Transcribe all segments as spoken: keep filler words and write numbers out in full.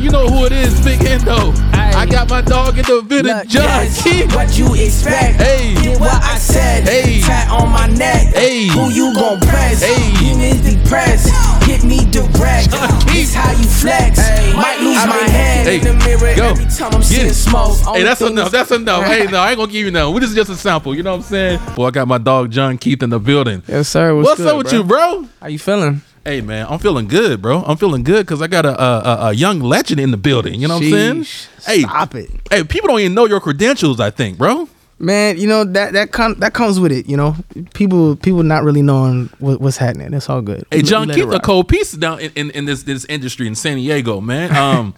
man, you know who it is, Big Hendo. Aye. I got my dog in the village, Jon Keith. What you expect? Hey, get what I said. Hey, tat on my neck. Hey, who you gon' press? Hey, you is depressed. Hit me direct. This how you flex. Ay. Might lose I my mean, head ay. In the mirror Go. Every time I'm seeing smoke. Hey, that's enough. That's enough. Hey, no, I ain't gonna give you nothing. This is just a sample. You know what I'm saying? Boy, I got my dog Jon Keith in the building. Yes, sir. What's, What's good, up with bro? you, bro? How you feeling? Hey man, I'm feeling good, bro. I'm feeling good because I got a, a a young legend in the building. You know what Sheesh, I'm saying? Hey, stop it. Hey, people don't even know your credentials, I think, bro. Man, you know that that com- that comes with it. You know, people people not really knowing what, what's happening. It's all good. Hey, Jon Keith, a cold piece down in, in, in this this industry in San Diego, man. Um,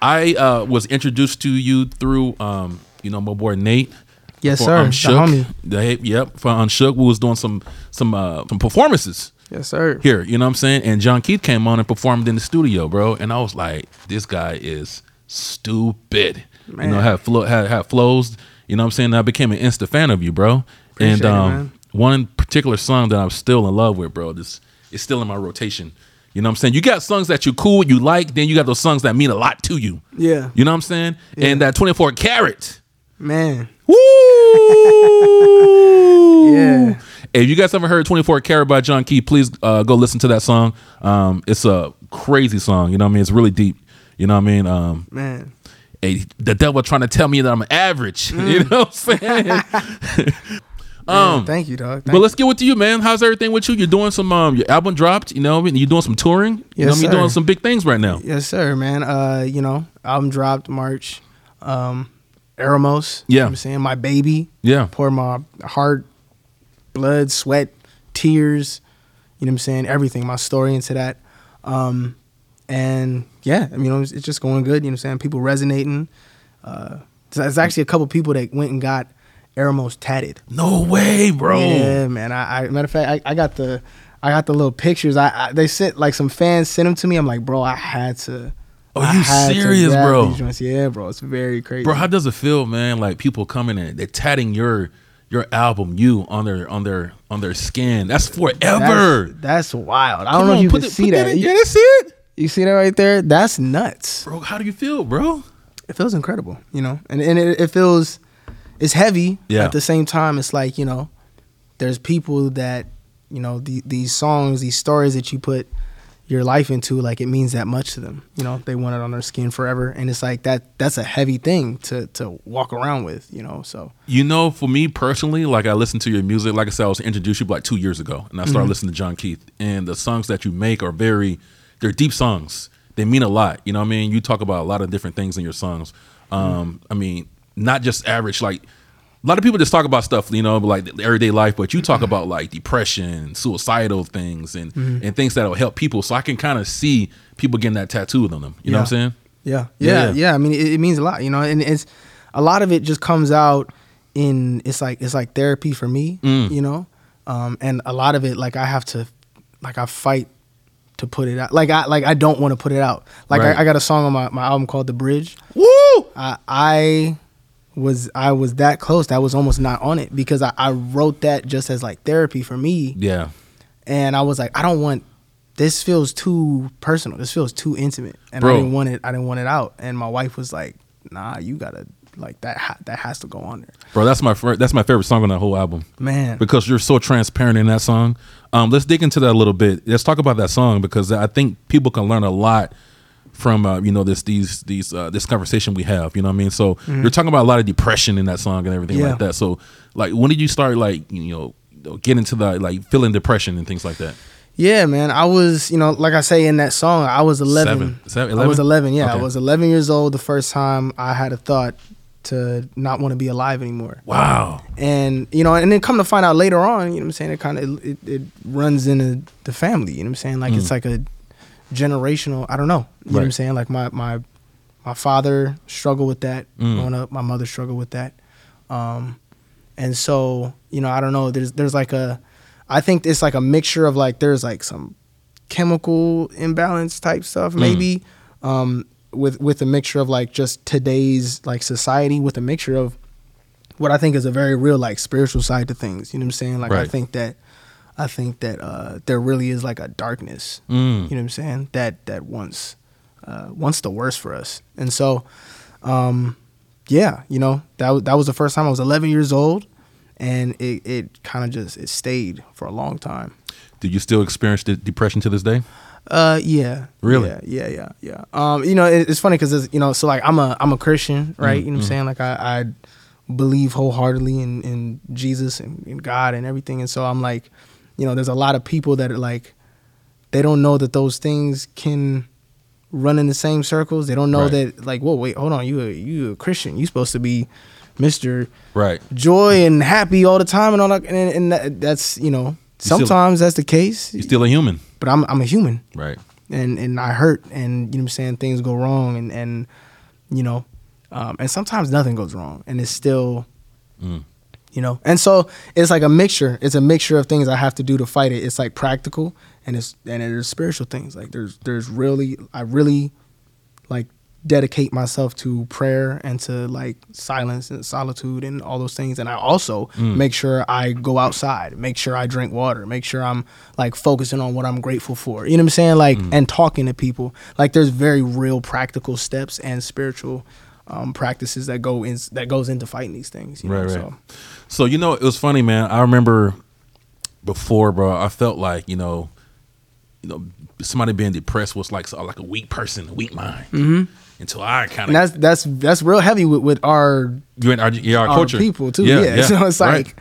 I uh, was introduced to you through um, you know, my boy Nate. Yes, sir. Unshook. The homie. They, yep, for Unshook, we was doing some some uh, some performances. Yes, sir. Here, you know what I'm saying? And Jon Keith came on and performed in the studio, bro. And I was like, this guy is stupid. Man. You know, had, flo- had, had flows. You know what I'm saying? I became an Insta fan of you, bro. Appreciate and um, it, one particular song that I'm still in love with, bro, this is still in my rotation. You know what I'm saying? You got songs that you cool, you like, then you got those songs that mean a lot to you. Yeah. You know what I'm saying? Yeah. And that twenty-four Carat. Man. Woo! Yeah. If you guys haven't heard twenty-four Carat by Jon Keith, please uh, go listen to that song. Um, it's a crazy song. You know what I mean? It's really deep. You know what I mean? Um, Man. Hey, the devil trying to tell me that I'm average. Mm. You know what I'm saying? um, man, thank you, dog. Thank but you. Let's get with you, man. How's everything with you? You're doing some, um, your album dropped. You know what I mean? You're doing some touring. You yes, know what I mean? You're doing some big things right now. Yes, sir, man. Uh, you know, album dropped March. Um, Eremos. Yeah. You know what I'm saying? My baby. Yeah. Pour my heart. Blood, sweat, tears, you know what I'm saying? Everything, my story into that. Um, and yeah, I mean, it's just going good, you know what I'm saying? People resonating. Uh, there's actually a couple people that went and got Eremos tatted. No way, bro. Yeah, man. I, I matter of fact, I, I got the I got the little pictures. I, I they sent, like some fans sent them to me. I'm like, bro, I had to. Are oh, you serious, bro? Yeah, bro. It's very crazy. Bro, how does it feel, man? Like people coming in, they're tatting your... your album, you on their on their on their skin. That's forever. That's, that's wild. I Come don't know on, if you can the, see that. that in, you, yeah, that's it. You see that right there? That's nuts, bro. How do you feel, bro? It feels incredible, you know, and and it, it feels it's heavy. Yeah. At the same time, it's like, you know, there's people that, you know, the, these songs, these stories that you put your life into, like it means that much to them. You know, they want it on their skin forever, and it's like that. That's a heavy thing to to walk around with. You know, so you know, for me personally, like I listened to your music. Like I said, I was introduced to you like two years ago, and I started mm-hmm. listening to Jon Keith. And the songs that you make are very, they're deep songs. They mean a lot. You know what I mean? You talk about a lot of different things in your songs. Um, mm-hmm. I mean, not just average. Like a lot of people just talk about stuff, you know, like everyday life, but you talk mm-hmm. about like depression, suicidal things, and, mm-hmm. and things that will help people. So I can kind of see people getting that tattooed on them. You yeah. know what I'm saying? Yeah. Yeah. Yeah. yeah. I mean, it, it means a lot, you know, and it's a lot of it just comes out in, it's like, it's like therapy for me, mm. you know? Um, and a lot of it, like I have to, like I fight to put it out. Like I, like I don't want to put it out. Like right. I, I got a song on my, my album called The Bridge. Woo! I, I was I was that close. I was almost not on it because I, I wrote that just as like therapy for me. Yeah. And I was like, I don't want, this feels too personal. This feels too intimate. And Bro. I didn't want it. I didn't want it out. And my wife was like, nah, you gotta like that. Ha- that has to go on there. Bro, that's my fr- that's my favorite song on that whole album. Man. Because you're so transparent in that song. Um, let's dig into that a little bit. Let's talk about that song because I think people can learn a lot from uh, you know, this these these uh, this conversation we have, you know what I mean? So mm-hmm. you're talking about a lot of depression in that song and everything yeah. like that. So like, when did you start like, you know, get into the like feeling depression and things like that? Yeah, man, I was, you know, like I say in that song, I was eleven. Seven. Seven, eleven? I was eleven. Yeah, okay. I was eleven years old the first time I had a thought to not want to be alive anymore. Wow. And you know, and then come to find out later on, you know what I'm saying, it kind of it, it runs into the family. You know what I'm saying? Like mm. it's like a generational, I don't know. You right. know what I'm saying? Like my my my father struggled with that mm. growing up. My mother struggled with that. Um, and so, you know, I don't know. There's there's like a, I think it's like a mixture of like there's like some chemical imbalance type stuff maybe mm. um, with with a mixture of like just today's like society with a mixture of what I think is a very real like spiritual side to things. You know what I'm saying? Like right. I think that. I think that uh, there really is like a darkness, mm. you know what I'm saying, that that once uh, wants the worst for us. And so, um, yeah, you know, that that was the first time I was eleven years old, and it, it kind of just it stayed for a long time. Do you still experience the depression to this day? Uh, yeah. Really? Yeah, yeah, yeah. yeah. Um, you know, it, it's funny because you know, so like I'm a I'm a Christian, right? Mm-hmm. You know what I'm saying? Like I, I believe wholeheartedly in, in Jesus and in God and everything, and so I'm like, you know, there's a lot of people that are like, they don't know that those things can run in the same circles. They don't know right. that like, whoa, wait, hold on, you a, you a Christian? You supposed to be Mister Right Joy and happy all the time and all that, and, and that, that's you know. Sometimes still, that's the case. You're still a human. But I'm I'm a human. Right. And and I hurt and you know what I'm saying, things go wrong and, and you know, um, and sometimes nothing goes wrong and it's still mm. you know. And so it's like a mixture. It's a mixture of things I have to do to fight it. It's like practical and it's and there's spiritual things. Like there's there's really I really like dedicate myself to prayer and to like silence and solitude and all those things. And I also mm. make sure I go outside, make sure I drink water, make sure I'm like focusing on what I'm grateful for. You know what I'm saying? Like, mm. and talking to people. Like there's very real practical steps and spiritual um, practices that go in, that goes into fighting these things. You right, know? Right. So. so, you know, it was funny, man. I remember before, bro, I felt like, you know, you know, somebody being depressed was like, like a weak person, a weak mind. Mm-hmm. Until I kind of that's that's that's real heavy with, with our our, our, our culture people too. Yeah, yeah. yeah. So it's like right.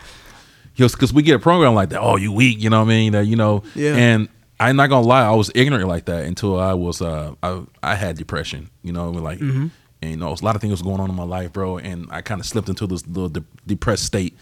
because we get a program like that. Oh, you weak, you know what I mean? That you know. Yeah. And I'm not gonna lie, I was ignorant like that until I was uh I I had depression. You know, like mm-hmm. and you know, a lot of things was going on in my life, bro. And I kind of slipped into this little de- depressed state,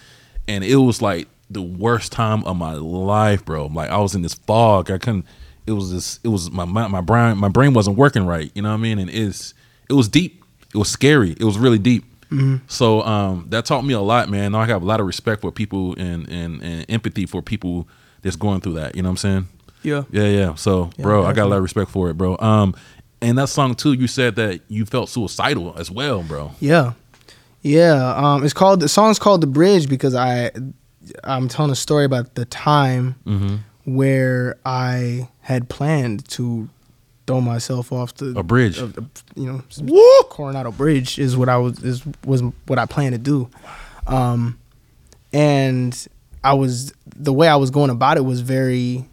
and it was like the worst time of my life, bro. Like I was in this fog. I couldn't. It was this. It was my my my brain. My brain wasn't working right. You know what I mean? And it's. It was deep. It was scary. It was really deep. Mm-hmm. So um, that taught me a lot, man. Now I have a lot of respect for people and, and, and empathy for people that's going through that. You know what I'm saying? Yeah. Yeah, yeah. So, yeah, bro, definitely. I got a lot of respect for it, bro. Um, and that song, too, you said that you felt suicidal as well, bro. Yeah. Yeah. Um, it's called, the song's called The Bridge because I, I'm telling a story about the time mm-hmm. where I had planned to throw myself off the a bridge, uh, you know, Woo! Coronado Bridge is what I was is was what I planned to do, um, and I was the way I was going about it was very,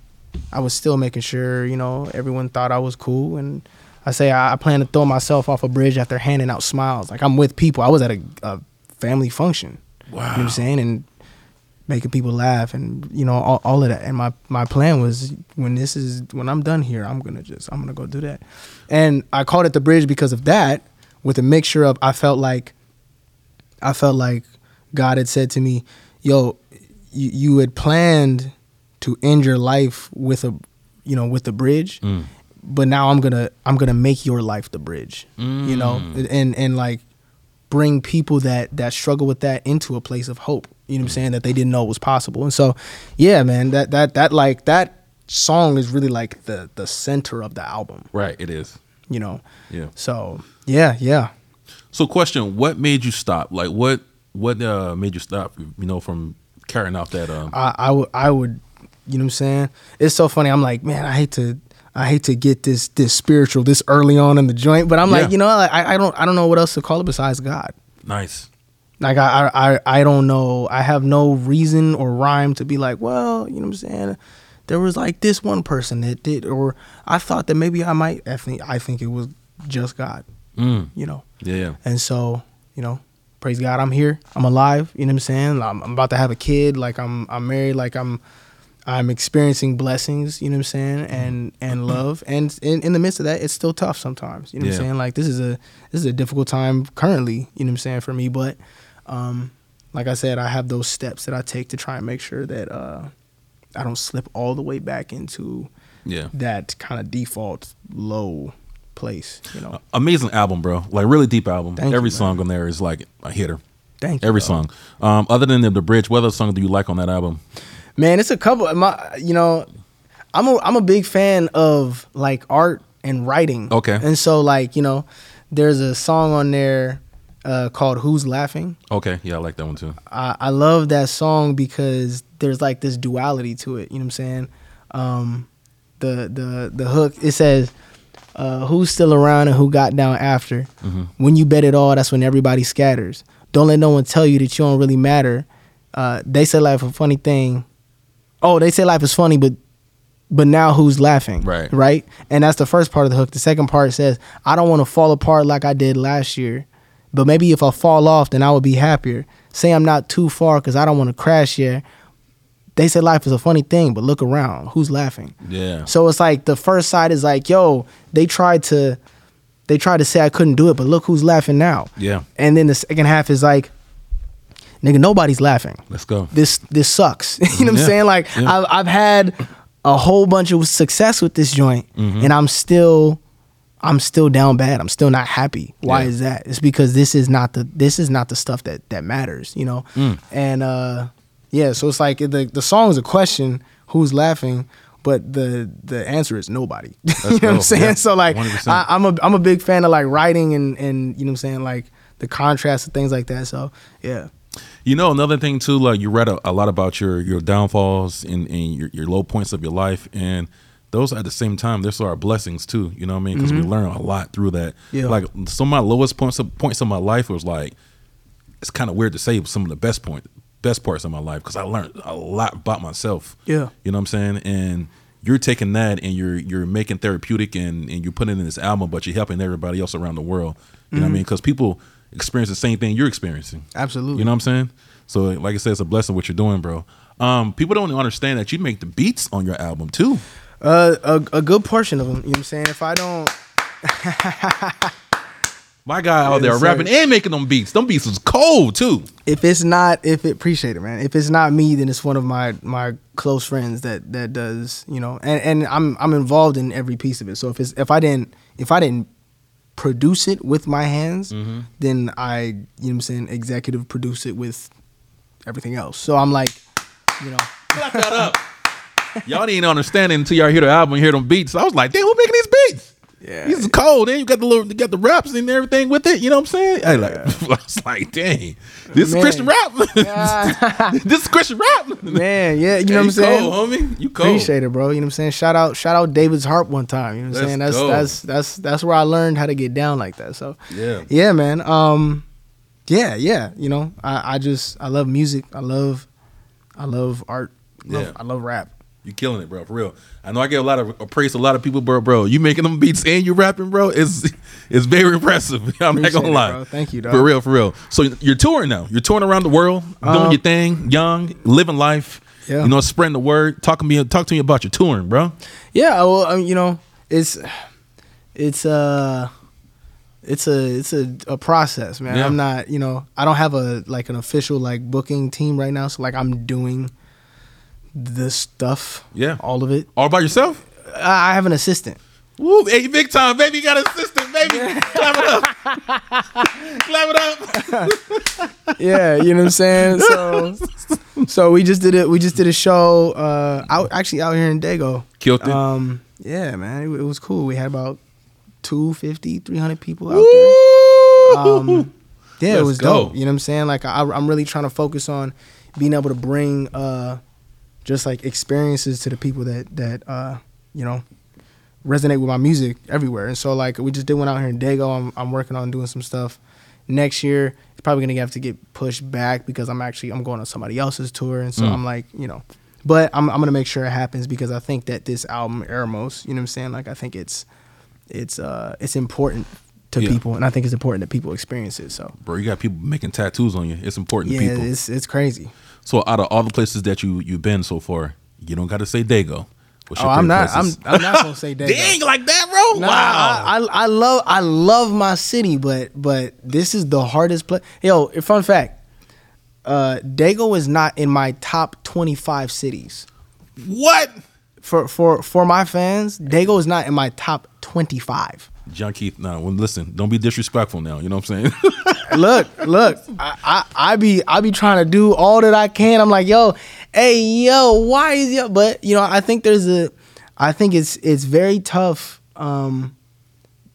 I was still making sure you know everyone thought I was cool, and I say I, I plan to throw myself off a bridge after handing out smiles, like I'm with people. I was at a, a family function, wow. you know what I'm saying, and making people laugh and, you know, all, all of that. And my, my plan was when this is, when I'm done here, I'm going to just, I'm going to go do that. And I called it The Bridge because of that, with a mixture of, I felt like, I felt like God had said to me, yo, you, you had planned to end your life with a, you know, with the bridge, mm. but now I'm going to, I'm going to make your life the bridge, mm. you know, and, and like bring people that, that struggle with that into a place of hope. You know what I'm saying? That they didn't know was possible. And so, yeah, man, that that that like that song is really like the the center of the album. Right, it is. You know. Yeah. So yeah, yeah. So question, what made you stop? Like what what uh, made you stop, you know, from carrying out that um I, I would I would you know what I'm saying? It's so funny, I'm like, man, I hate to I hate to get this this spiritual this early on in the joint, but I'm yeah. like, you know, like, I, I don't I don't know what else to call it besides God. Nice. Like, I, I I don't know. I have no reason or rhyme to be like, well, you know what I'm saying? There was, like, this one person that did, or I thought that maybe I might. I think, I think it was just God, mm. you know? Yeah. And so, you know, praise God, I'm here. I'm alive, you know what I'm saying? I'm, I'm about to have a kid. Like, I'm I'm married. Like, I'm I'm experiencing blessings, you know what I'm saying, and and love. And in, in the midst of that, it's still tough sometimes, you know what, yeah. what I'm saying? Like, this is a this is a difficult time currently, you know what I'm saying, for me, but... Um, like I said, I have those steps that I take to try and make sure that uh, I don't slip all the way back into yeah. that kind of default low place. You know, amazing album, bro. Like really deep album. Thank Every you, song on there is like a hitter. Thank you. Every bro. song. Um, other than the, the Bridge, what other song do you like on that album? Man, it's a couple. My, you know, I'm a, I'm a big fan of like art and writing. Okay. And so like you know, there's a song on there. Uh, called Who's Laughing. Okay, yeah, I like that one too. I, I love that song because there's like this duality to it, you know what I'm saying? Um, the the the hook, it says, uh, who's still around and who got down after. Mm-hmm. When you bet it all, that's when everybody scatters. Don't let no one tell you that you don't really matter. Uh, they say life is a funny thing. Oh, they say life is funny, but but now who's laughing? Right. Right? And that's the first part of the hook. The second part says, I don't want to fall apart like I did last year, but maybe if I fall off, then I would be happier. Say I'm not too far because I don't want to crash yet. They say life is a funny thing, but look around. Who's laughing? Yeah. So it's like the first side is like, yo, they tried to they tried to say I couldn't do it, but look who's laughing now. Yeah. And then the second half is like, nigga, nobody's laughing. Let's go. This this sucks. You know what yeah. I'm saying? Like, yeah. I've, I've had a whole bunch of success with this joint, mm-hmm. and I'm still... I'm still down bad. I'm still not happy. Why yeah. is that? It's because this is not the this is not the stuff that that matters, you know. Mm. And uh, yeah, so it's like the the song is a question: who's laughing? But the the answer is nobody. That's you know cool. what I'm saying? Yeah. So like, I, I'm a I'm a big fan of like writing and and you know what I'm saying, like the contrast and things like that. So yeah. You know, another thing too, like you read a, a lot about your your downfalls and and your, your low points of your life and. Those at the same time, those are our blessings too. You know what I mean? Because mm-hmm. we learn a lot through that. Yeah. Like some of my lowest points of, points of my life was like, it's kind of weird to say some of the best point, best parts of my life because I learned a lot about myself. Yeah. You know what I'm saying? And you're taking that and you're you're making therapeutic and, and you're putting it in this album, but you're helping everybody else around the world. You mm-hmm. know what I mean? Because people experience the same thing you're experiencing. Absolutely. You know what I'm saying? So like I said, it's a blessing what you're doing, bro. Um, people don't understand that you make the beats on your album too. Uh, a, a good portion of them, you know what I'm saying? If I don't... My guy out there rapping and making them beats. Them beats was cold, too. If it's not... if it Appreciate it, man. If it's not me, then it's one of my, my close friends that, that does, you know... And, and I'm I'm involved in every piece of it. So if it's if I didn't if I didn't produce it with my hands, mm-hmm. then I, you know what I'm saying, executive produce it with everything else. So I'm like, you know... Clap that up. Y'all didn't understand it until y'all hear the album and hear them beats. I was like, damn, who making these beats? Yeah. These are cold. Then you got the little, you got the raps and everything with it. You know what I'm saying? I, like, yeah. I was like, dang, this man. is Christian rap. Yeah. This is Christian rap. Man, yeah. You know hey, what I'm you saying? You cold, homie. You cold. Appreciate it, bro. You know what I'm saying? Shout out, shout out David's Harp one time. You know what I'm Let's saying? That's go. that's that's that's where I learned how to get down like that. So yeah. Yeah, man. Um, yeah, yeah. You know, I, I just I love music. I love I love art. Love, yeah. I love rap. You're killing it, bro, for real. I know I get a lot of praise to a lot of people, bro. Bro, you making them beats and you rapping, bro. It's it's very impressive. I'm Appreciate not gonna lie. It, bro. Thank you, dog. For real, for real. So you're touring now. You're touring around the world, um, doing your thing, young, living life. Yeah. You know, spreading the word. Talk to me, talk to me about your touring, bro. Yeah, well, I mean, you know, it's it's uh it's a it's a, a process, man. Yeah. I'm not, you know, I don't have a like an official like booking team right now. So like I'm doing. The stuff, yeah, all of it, all by yourself. I have an assistant. Woo, hey, big time, baby, you got an assistant, baby. Yeah. Clap it up, clap it up. Yeah, you know what I'm saying. So, so we just did it. We just did a show uh, out actually out here in Dago. Killed it. Um, yeah, man, it, it was cool. We had about two fifty, three hundred people out Woo! There. Um, yeah, Let's it was go. Dope. You know what I'm saying. Like, I, I'm really trying to focus on being able to bring. Uh, Just like experiences to the people that that uh, you know resonate with my music everywhere, and so like we just did one out here in Dago. I'm I'm working on doing some stuff next year. It's probably gonna have to get pushed back because I'm actually I'm going on somebody else's tour, and so mm. I'm like you know, but I'm I'm gonna make sure it happens because I think that this album Eremos, you know what I'm saying? Like I think it's it's uh it's important. To yeah. people, and I think it's important that people experience it. So, bro, you got people making tattoos on you. It's important yeah, to people. Yeah, it's it's crazy. So, out of all the places that you you've been so far, you don't got to say Dago. What's oh, your I'm not. I'm, I'm not gonna say Dago. Dang, like that, bro. Nah, wow. I, I I love I love my city, but but this is the hardest place. Yo, fun fact, uh, Dago is not in my top twenty-five cities. What? For for for my fans, Dago is not in my top twenty-five. Jon Keith, nah, well, listen, don't be disrespectful now. You know what I'm saying? look, look, I, I, I be I be trying to do all that I can. I'm like, yo, hey, yo, why is yo? But you know, I think there's a, I think it's it's very tough, um,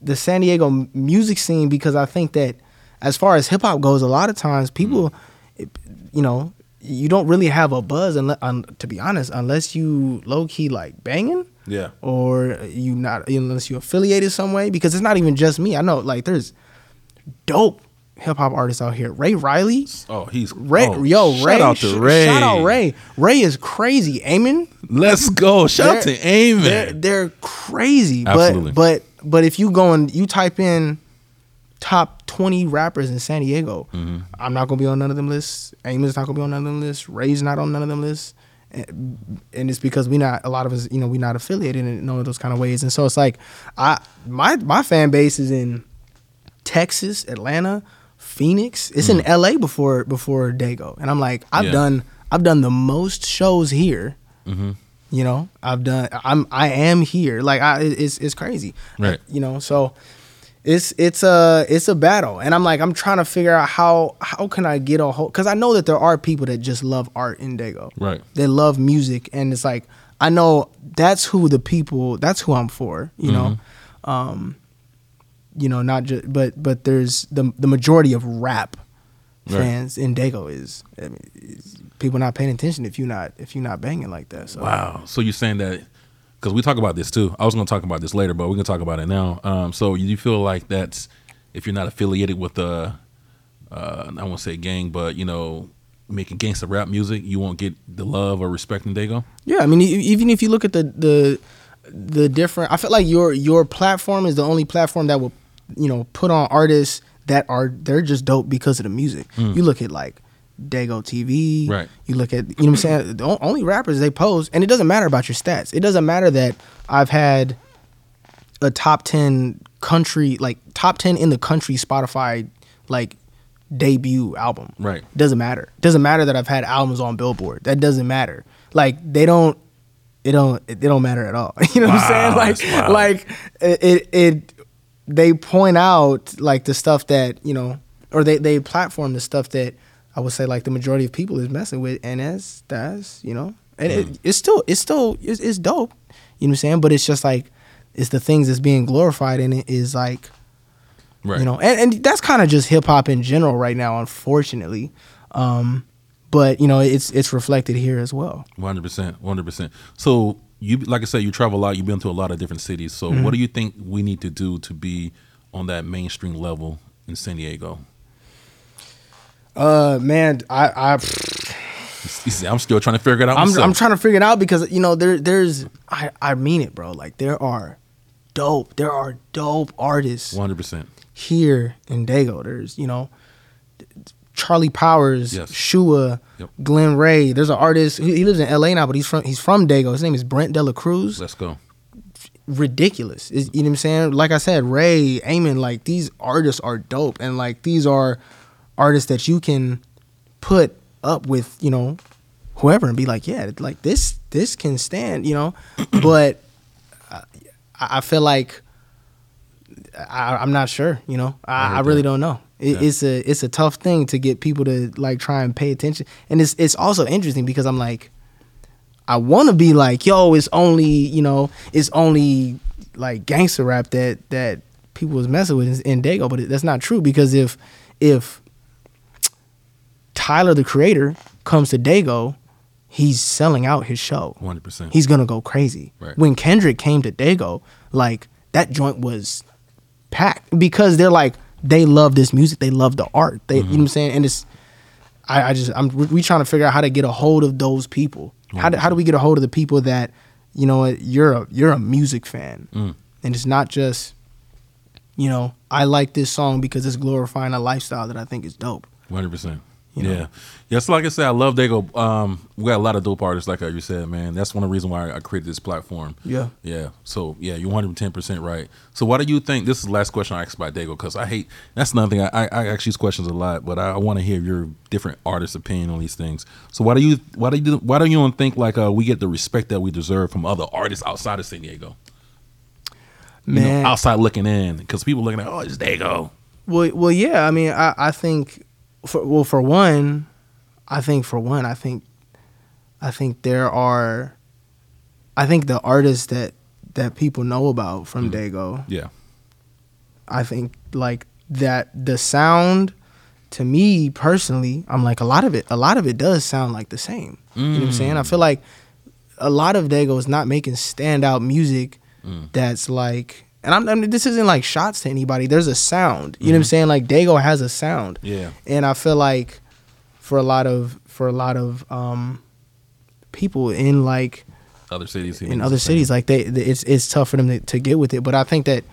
the San Diego music scene because I think that as far as hip hop goes, a lot of times people, mm-hmm. you know, you don't really have a buzz unless, um, to be honest, unless you low key like banging. yeah, or you not, unless you affiliated some way, because it's not even just me. I know, like, there's dope hip hop artists out here. Ray Riley. Oh, he's Ray. Oh, yo, shout Ray. Shout out to Ray. Shout out Ray. Ray is crazy. Eamon. Let's go. Shout out to Eamon. They're, they're crazy. Absolutely. But but but if you go and you type in top twenty rappers in San Diego, mm-hmm. I'm not gonna be on none of them lists. Eamon's not gonna be on none of them lists. Ray's not on none of them lists. And, and it's because we not, a lot of us, you know, we not affiliated in all those kind of ways. And so it's like, I my my fan base is in Texas, Atlanta, Phoenix. It's mm. in L A before before Dago. And I'm like, I've yeah. done I've done the most shows here. Mm-hmm. You know, I've done I'm I am here. Like I it's it's crazy. Right. You know, so it's it's a it's a battle. And I'm like, I'm trying to figure out how how can I get a hold, cuz I know that there are people that just love art in Dago. Right. They love music, and it's like, I know that's who the people, that's who I'm for, you mm-hmm. know. Um You know, not just, but but there's the the majority of rap fans right. in Dago is, I mean, is people not paying attention if you not if you're not banging like that. So. Wow. So you're saying that, because we talk about this too. I was gonna talk about this later, but we're gonna talk about it now. Um, so you feel like that's, if you're not affiliated with the, uh, I won't say gang, but you know, making gangsta rap music, you won't get the love or respect in Dago. Yeah, I mean, even if you look at the the the different, I feel like your your platform is the only platform that will, you know, put on artists that are, they're just dope because of the music. Mm. You look at like Dago T V, right? You look at, you know what I'm saying, the only rappers they pose, and it doesn't matter about your stats. It doesn't matter that I've had a top ten country, like top ten in the country Spotify like debut album, right? Doesn't matter. Doesn't matter that I've had albums on Billboard. That doesn't matter. Like they don't. It don't. It don't matter at all. You know wow, what I'm saying? Like, wow. like it, it. It. They point out like the stuff that, you know, or they they platform the stuff that I would say like the majority of people is messing with, and that's that's you know, and mm. it, it's still it's still it's, it's dope. You know what I'm saying? But it's just like, it's the things that's being glorified in it is like, right. You know, and and that's kind of just hip hop in general right now, unfortunately. Um, But, you know, it's it's reflected here as well. one hundred percent, one hundred percent. So, you like I said, you travel a lot. You've been to a lot of different cities. So mm-hmm. what do you think we need to do to be on that mainstream level in San Diego? Uh, man, I... I you see, I'm still trying to figure it out I'm, myself. I'm trying to figure it out because, you know, there there's... I, I mean it, bro. Like, there are dope, there are dope artists. one hundred percent. Here in Dago, there's, you know... Charlie Powers, yes. Shua, yep. Glenn Ray. There's an artist. He, he lives in L A now, but he's from he's from Dago. His name is Brent De La Cruz. Let's go. Ridiculous. It's, you know what I'm saying? Like I said, Ray, Eamon, like these artists are dope, and like these are artists that you can put up with, you know, whoever, and be like, yeah, like this this can stand, you know. But I, I feel like I, I'm not sure, you know. I, I, I really that. don't know. It, yeah. It's a it's a tough thing to get people to like try and pay attention, and it's it's also interesting because I'm like, I want to be like, yo, it's only you know it's only like gangster rap that that people was messing with in Dago, but it, that's not true because if if Tyler the Creator comes to Dago, he's selling out his show. one hundred percent. He's gonna go crazy. Right. When Kendrick came to Dago, like that joint was packed because they're like. They love this music. They love the art. They, mm-hmm. You know what I'm saying? And it's, I, I just, I'm, we trying to figure out how to get a hold of those people. Mm-hmm. How do, how do we get a hold of the people that, you know, you're a, you're a music fan. Mm. And it's not just, you know, I like this song because it's glorifying a lifestyle that I think is dope. one hundred percent. You know? Yeah. Yeah, so like I said, I love Dago. Um, we got a lot of dope artists, like you said, man. That's one of the reasons why I created this platform. Yeah. Yeah. So, yeah, you're one hundred ten percent right. So why do you think, this is the last question I asked about Dago, because I hate, that's another thing, I, I ask these questions a lot, but I, I want to hear your different artists' opinion on these things. So why do you, why do you, why do you don't think like uh, we get the respect that we deserve from other artists outside of San Diego? Man. You know, outside looking in, because people looking at, oh, it's Dago. Well, well, yeah, I mean, I, I think... For, well, for one, I think for one, I think, I think there are, I think the artists that, that people know about from mm-hmm. Dago. Yeah. I think like that the sound, to me personally, I'm like a lot of it, a lot of it does sound like the same. Mm. You know what I'm saying? I feel like a lot of Dago is not making standout music mm. that's like, and I'm, I mean, this isn't like shots to anybody. There's a sound. You mm-hmm. know what I'm saying? Like Dago has a sound. Yeah. And I feel like for a lot of for a lot of um, people in like other cities, in other cities, like they, they it's it's tough for them to, to get with it. But I think that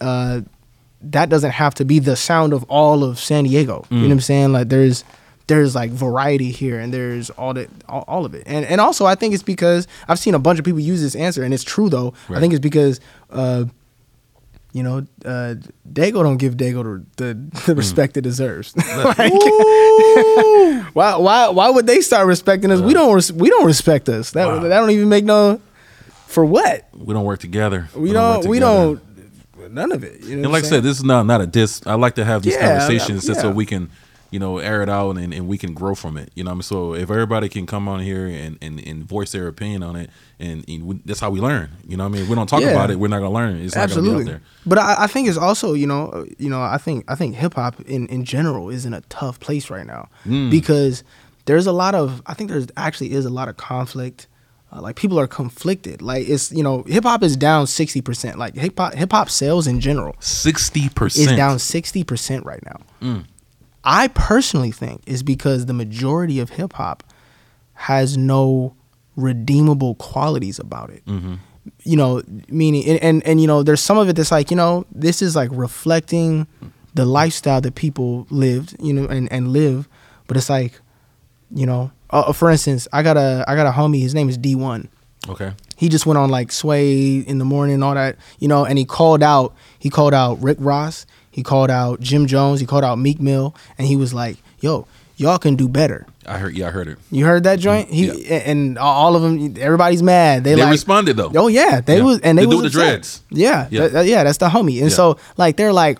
uh, that doesn't have to be the sound of all of San Diego. Mm. You know what I'm saying? Like there's. there's like variety here and there's all that, all, all of it. And and also I think it's because I've seen a bunch of people use this answer and it's true though. Right. I think it's because, uh, you know, uh, Dago don't give Dago the, the, the respect mm. it deserves. Like, why, why, why would they start respecting us? Yeah. We don't, res- we don't respect us. That, wow. that don't even make no, for what? We don't work together. We, we don't, don't together. we don't, none of it. You know and like I said, this is not, not a diss. I like to have these yeah, conversations I, I, yeah. so we can, you know, air it out and, and we can grow from it. You know what I mean? So if everybody can come on here and, and, and voice their opinion on it, and, and we, that's how we learn. You know what I mean? If we don't talk yeah. about it, we're not going to learn. It's Absolutely. not going to be out there. But I, I think it's also, you know, you know, I think I think hip hop in, in general is in a tough place right now mm. because there's a lot of, I think there's actually is a lot of conflict. Uh, like people are conflicted. Like it's, you know, hip hop is down sixty percent. Like hip hop, hip hop sales in general. sixty percent. Is down sixty percent right now. Mm. I personally think is because the majority of hip hop has no redeemable qualities about it. Mm-hmm. You know, meaning, and, and, and, you know, there's some of it that's like, you know, this is like reflecting the lifestyle that people lived, you know, and, and live. But it's like, you know, uh, for instance, I got a, I got a homie, his name is D one. Okay. He just went on like Sway in the morning and all that, you know, and he called out, he called out Rick Ross. He called out Jim Jones. He called out Meek Mill, and he was like, "Yo, y'all can do better." I heard, yeah, I heard it. You heard that joint? He yeah. and all of them. Everybody's mad. They, they like, responded though. Oh yeah, they yeah. was and they, they was the dreads. Yeah, yeah, that, yeah. That's the homie. And yeah. so like they're like,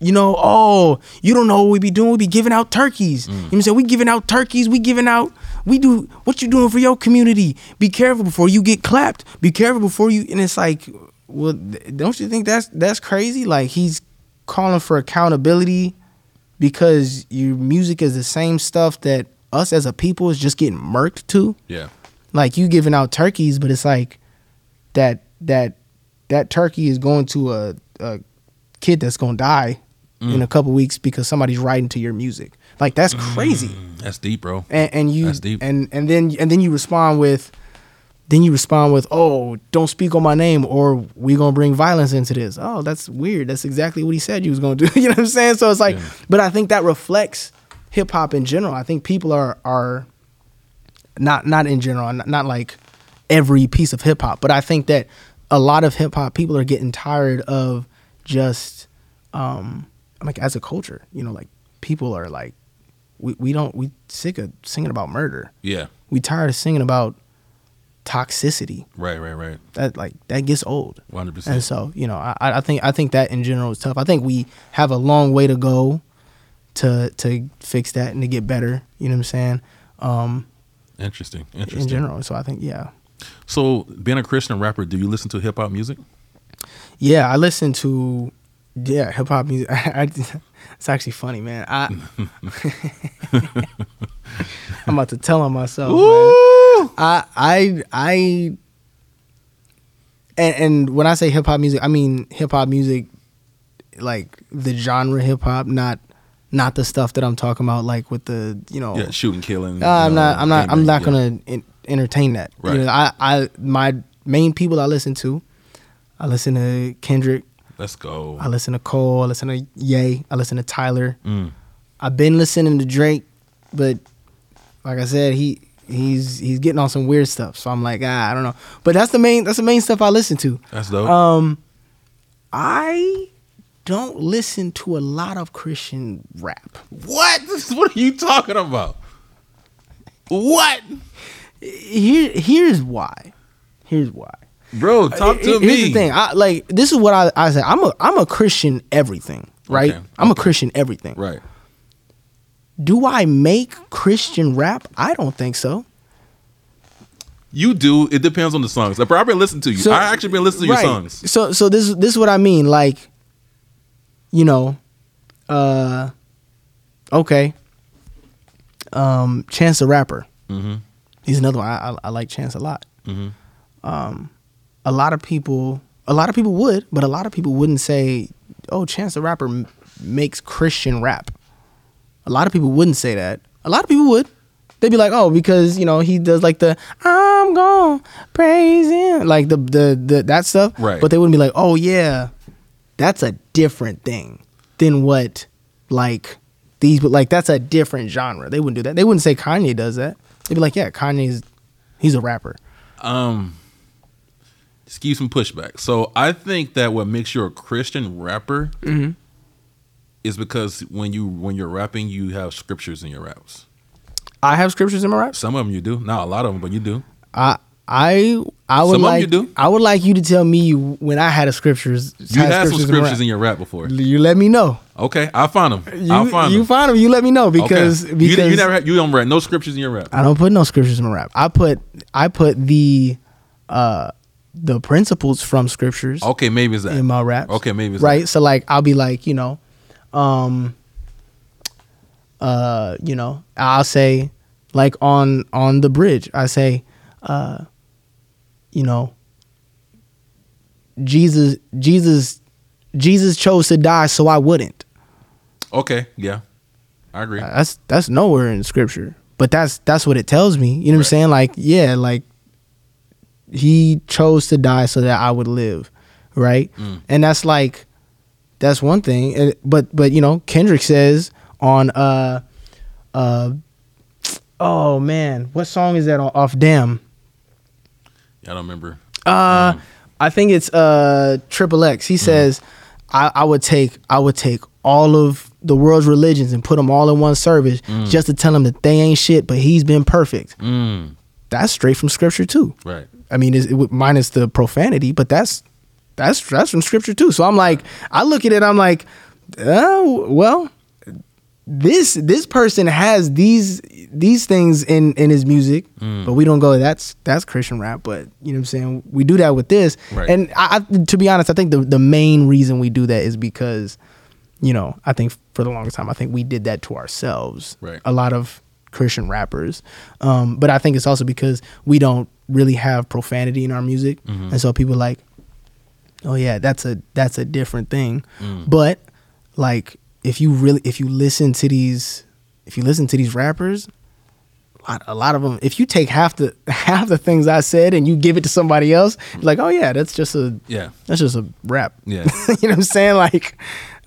you know, oh, you don't know what we be doing. We be giving out turkeys. Mm. You know what I'm saying? We giving out turkeys. We giving out. We do what you doing for your community. Be careful before you get clapped. Be careful before you. And it's like, well, don't you think that's that's crazy? Like he's calling for accountability because your music is the same stuff that us as a people is just getting murked to. Yeah. Like you giving out turkeys, but it's like that that that turkey is going to a, a kid that's gonna die mm. in a couple weeks because somebody's writing to your music. Like that's crazy. Mm, that's deep, bro. And, and you that's deep. and and then and then you respond with Then you respond with, oh, don't speak on my name or we're going to bring violence into this. Oh, that's weird. That's exactly what he said you was going to do. You know what I'm saying? So it's like, yeah. but I think that reflects hip hop in general. I think people are, are not not in general, not, not like every piece of hip hop, but I think that a lot of hip hop people are getting tired of just, um, like as a culture, you know, like people are like, we, we don't, we sick of singing about murder. Yeah. We tired of singing about toxicity. Right, right, right. That like that gets old. one hundred percent. And so, you know, I, I think I think that in general is tough. I think we have a long way to go to to fix that and to get better. You know what I'm saying? Um, interesting. Interesting. In general. So I think yeah. So being a Christian rapper, do you listen to hip hop music? Yeah, I listen to yeah, hip hop music. I, I, it's actually funny, man. I I'm about to tell on myself. Ooh! Man. I I I and, and when I say hip hop music, I mean hip hop music, like the genre hip hop, not not the stuff that I'm talking about, like with the you know yeah, shooting, killing. Uh, I'm, know, not, I'm not I'm not I'm yeah. not gonna in, entertain that. Right. You know, I I my main people I listen to, I listen to Kendrick. Let's go. I listen to Cole. I listen to Ye. I listen to Tyler. Mm. I've been listening to Drake, but like I said, he. He's he's getting on some weird stuff, so I'm like, ah, I don't know. But that's the main that's the main stuff I listen to. That's dope. Um, I don't listen to a lot of Christian rap. What? What are you talking about? What? Here here's why. Here's why. Bro, talk to here's me. Here's the thing. I like this is what I I say. I'm a I'm a Christian everything, right? Okay. I'm okay. a Christian everything, right? Do I make Christian rap? I don't think so. You do. It depends on the songs. Like, bro, I've been listening to you. So, I actually been listening to right. your songs. So, so this this is what I mean. Like, you know, uh, okay. Um, Chance the Rapper. Mm-hmm. He's another one. I, I I like Chance a lot. Mm-hmm. Um, a lot of people, a lot of people would, but a lot of people wouldn't say, "Oh, Chance the Rapper m- makes Christian rap." A lot of people wouldn't say that. A lot of people would. They'd be like, "Oh, because you know he does like the I'm gonna praise him, like the the, the that stuff." Right. But they wouldn't be like, "Oh yeah, that's a different thing than what like these, but like that's a different genre." They wouldn't do that. They wouldn't say Kanye does that. They'd be like, "Yeah, Kanye's he's a rapper." Um, just give you some pushback. So I think that what makes you a Christian rapper mm-hmm. is because when you when you're rapping, you have scriptures in your raps. I have scriptures in my raps. Some of them you do. Not a lot of them, but you do. I I I would some like of them you do. I would like you to tell me when I had a scriptures. You had, had scriptures some scriptures in, in your rap before. You let me know. Okay, I'll find them. You, I'll find you them. You find them. You let me know because okay. because you, you never had, you don't write no scriptures in your rap. I don't put no scriptures in my rap. I put I put the. uh the principles from scriptures okay maybe it's that in my raps okay maybe it's right that. So like I'll be like you know um uh you know I'll say like on on the bridge I say uh you know Jesus Jesus Jesus chose to die so I wouldn't. Okay, yeah, I agree. uh, that's that's nowhere in scripture, but that's that's what it tells me, you know right. what I'm saying, like yeah like he chose to die so that I would live, right? Mm. And that's like, that's one thing. But but you know, Kendrick says on uh uh oh man, what song is that on, off Damn? Yeah, I don't remember. Uh, um. I think it's uh Triple X. He says, mm. I, I would take I would take all of the world's religions and put them all in one service mm. just to tell them that they ain't shit, but he's been perfect. Mm. That's straight from scripture too, right? I mean, it, it, minus the profanity, but that's that's that's from scripture too. So I'm like, I look at it, I'm like, oh well, this this person has these these things in, in his music, mm. but we don't go that's that's Christian rap. But you know what I'm saying? We do that with this, right. And I, I, to be honest, I think the the main reason we do that is because, you know, I think for the longest time, I think we did that to ourselves. Right. A lot of Christian rappers, um, but I think it's also because we don't really have profanity in our music, mm-hmm. and so people are like, oh yeah, that's a that's a different thing. Mm. But like, if you really if you listen to these if you listen to these rappers, a lot, a lot of them, if you take half the half the things I said and you give it to somebody else, you're like, oh yeah, that's just a yeah, that's just a rap. Yeah, you know what I'm saying? Like,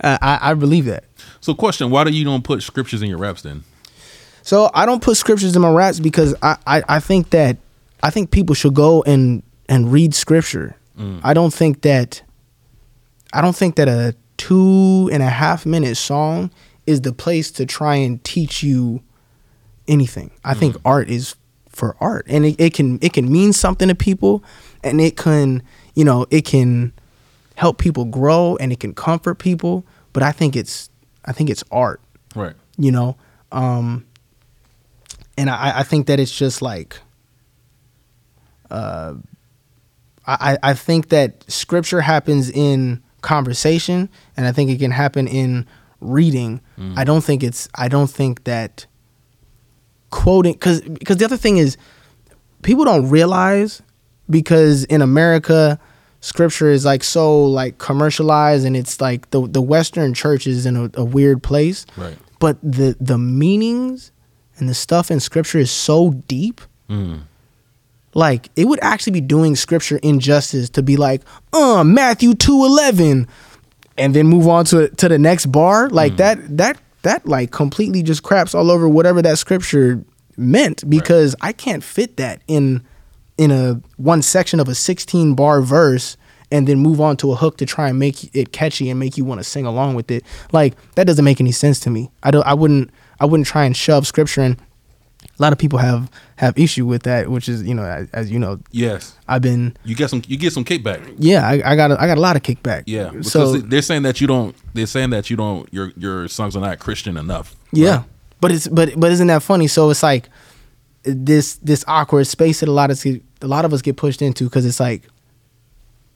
uh, I I believe that. So, question: why do you don't put scriptures in your raps then? So I don't put scriptures in my raps because I, I, I think that I think people should go and, and read scripture. Mm. I don't think that I don't think that a two and a half minute song is the place to try and teach you anything. I mm. think art is for art, and it, it can it can mean something to people, and it can you know it can help people grow and it can comfort people. But I think it's I think it's art, right? You know. Um, And I, I think that it's just like, uh, I, I think that scripture happens in conversation, and I think it can happen in reading. Mm. I don't think it's, I don't think that quoting, because because the other thing is, people don't realize, because in America, scripture is like so like commercialized, and it's like the the Western church is in a, a weird place. Right. But the the meanings. And the stuff in scripture is so deep. Mm. Like, it would actually be doing scripture injustice to be like, uh, Matthew two eleven, and then move on to to the next bar. Like mm. that, that, that like completely just craps all over whatever that scripture meant, because right. I can't fit that in, in a one section of a sixteen bar verse and then move on to a hook to try and make it catchy and make you want to sing along with it. Like, that doesn't make any sense to me. I don't, I wouldn't, I wouldn't try and shove scripture in. A lot of people have, have issue with that, which is, you know, as, as you know, yes, I've been, you get some, you get some kickback. Yeah. I, I got, a, I got a lot of kickback. Yeah. Because so they're saying that you don't, they're saying that you don't, your, your songs are not Christian enough. Yeah. Right? But it's, but, but isn't that funny? So it's like this, this awkward space that a lot of, a lot of us get pushed into. Cause it's like,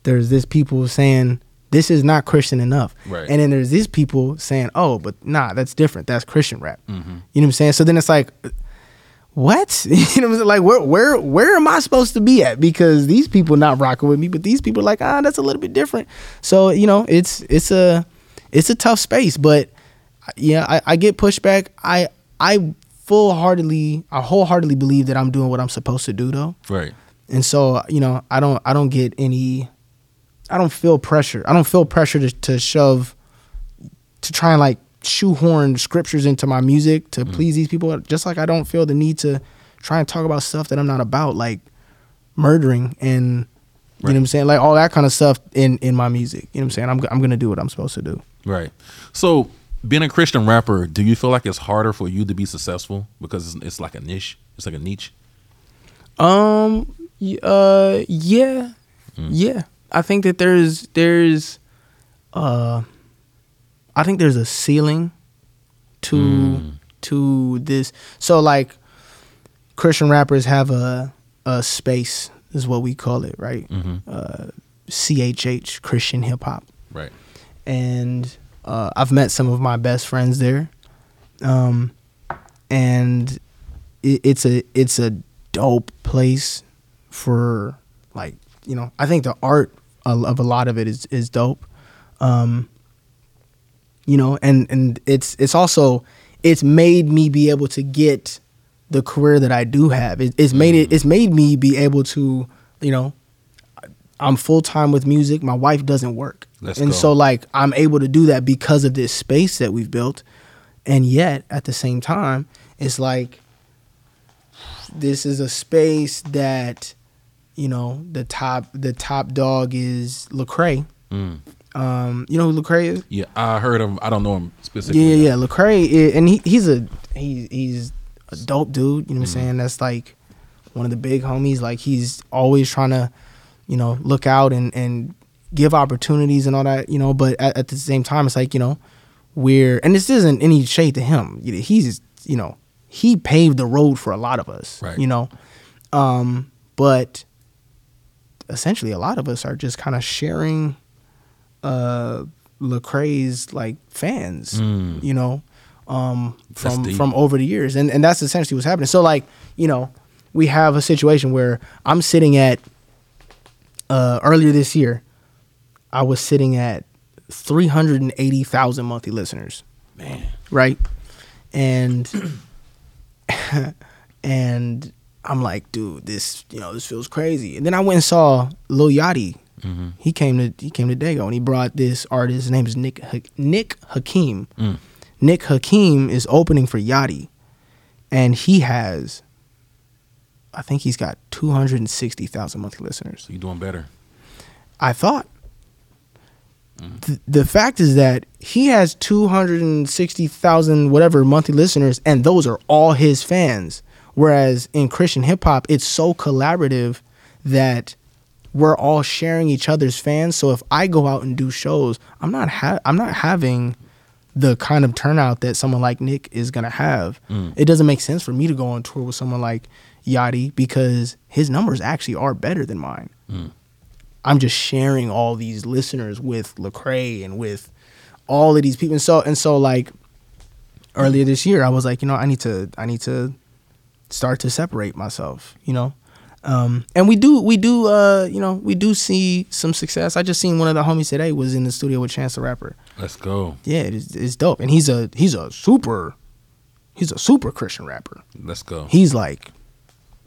there's this people saying, this is not Christian enough. Right. And then there's these people saying, oh, but nah, that's different. That's Christian rap. Mm-hmm. You know what I'm saying? So then it's like, what? You know what I'm saying? Like, where where where am I supposed to be at? Because these people not rocking with me, but these people are like, ah, that's a little bit different. So, you know, it's it's a it's a tough space. But yeah, I, I get pushback. I I full heartedly, I wholeheartedly believe that I'm doing what I'm supposed to do though. Right. And so, you know, I don't I don't get any I don't feel pressure. I don't feel pressure to, to shove to try and like shoehorn scriptures into my music to mm. please these people, just like I don't feel the need to try and talk about stuff that I'm not about, like murdering and you right. know what I'm saying, like all that kind of stuff in in my music. You know what I'm saying? I'm I'm gonna do what I'm supposed to do. Right. So being a Christian rapper, do you feel like it's harder for you to be successful because it's, it's like a niche? It's like a niche. Um. Uh. Yeah. Mm. Yeah. I think that there's there's. Uh. I think there's a ceiling to mm. to this. So like Christian rappers have a a space is what we call it, right? Mm-hmm. Uh, C H H, Christian hip hop. Right. And uh, I've met some of my best friends there, um, and it, it's a it's a dope place for like you know I think the art of a lot of it is is dope. Um, You know, and, and it's it's also it's made me be able to get the career that I do have. It, it's made it it's made me be able to, you know, I'm full time with music. My wife doesn't work, Let's and go. so like I'm able to do that because of this space that we've built. And yet at the same time, it's like this is a space that, you know, the top the top dog is Lecrae. Mm. Um, you know who Lecrae is? Yeah, I heard him. I don't know him specifically. Yeah, yeah, yeah. Lecrae is, and he he's a he, he's a dope dude. You know what I'm mm. saying? That's like one of the big homies. Like he's always trying to, you know, look out and, and give opportunities and all that. You know, but at, at the same time, it's like you know, we're and this isn't any shade to him. He's you know he paved the road for a lot of us. Right. You know, um, but essentially a lot of us are just kind of sharing. Uh, Lecrae's like fans, mm. you know, um, from from over the years, and and that's essentially what's happening. So like, you know, we have a situation where I'm sitting at uh, earlier this year, I was sitting at three hundred and eighty thousand monthly listeners, man, right, and and I'm like, dude, this you know this feels crazy. And then I went and saw Lil Yachty. Mm-hmm. He came to he came to Dago and he brought this artist. His name is Nick H- Nick Hakim. Mm. Nick Hakim is opening for Yachty, and he has, I think he's got two hundred and sixty thousand monthly listeners. So you're doing better. I thought. Mm. Th- the fact is that he has two hundred and sixty thousand whatever monthly listeners, and those are all his fans. Whereas in Christian hip hop, it's so collaborative that. We're all sharing each other's fans. So if I go out and do shows, I'm not ha- I'm not having the kind of turnout that someone like Nick is going to have. Mm. It doesn't make sense for me to go on tour with someone like Yachty because his numbers actually are better than mine. Mm. I'm just sharing all these listeners with Lecrae and with all of these people. And so, and so like earlier this year, I was like, you know, I need to, I need to start to separate myself, you know? Um, and we do, we do, uh, you know, we do see some success. I just seen one of the homies today was in the studio with Chance the Rapper. Let's go. Yeah, it's, it's dope, and he's a he's a super, he's a super Christian rapper. Let's go. He's like,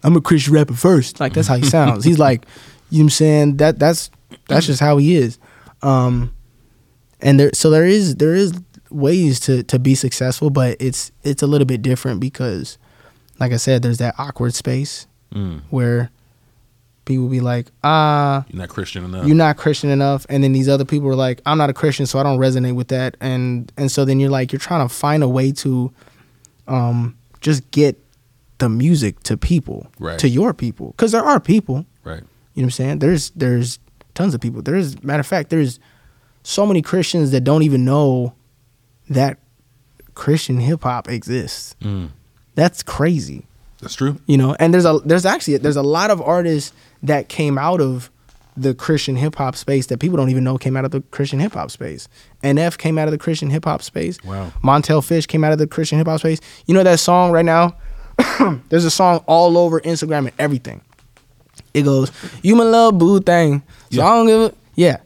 I'm a Christian rapper first. Like that's how he sounds. He's like, you know what I'm saying? That that's that's just how he is. Um, and there, so there is there is ways to to be successful, but it's it's a little bit different because, like I said, there's that awkward space. Mm. Where people be like, ah, you're not Christian enough. You're not Christian enough, and then these other people are like, I'm not a Christian, so I don't resonate with that, and and so then you're like, you're trying to find a way to, um, just get the music to people, right. to your people, because there are people, right? You know what I'm saying? There's there's tons of people. There's matter of fact, there's so many Christians that don't even know that Christian hip hop exists. Mm. That's crazy. That's true. You know, and there's a there's actually there's a lot of artists that came out of the Christian hip hop space that people don't even know came out of the Christian hip hop space. N F came out of the Christian hip hop space. Wow. Montel Fish came out of the Christian hip hop space. You know that song right now? There's a song all over Instagram and everything. It goes, "You my love boo thing." So yeah. I don't give a yeah.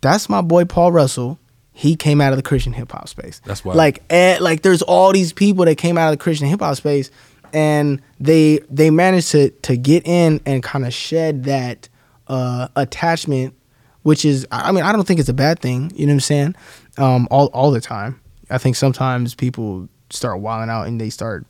That's my boy Paul Russell. He came out of the Christian hip hop space. That's why. Like, at, like there's all these people that came out of the Christian hip hop space, and they they managed to to get in and kind of shed that uh, attachment, which is, I mean, I don't think it's a bad thing. You know what I'm saying? Um, all all the time. I think sometimes people start wilding out and they start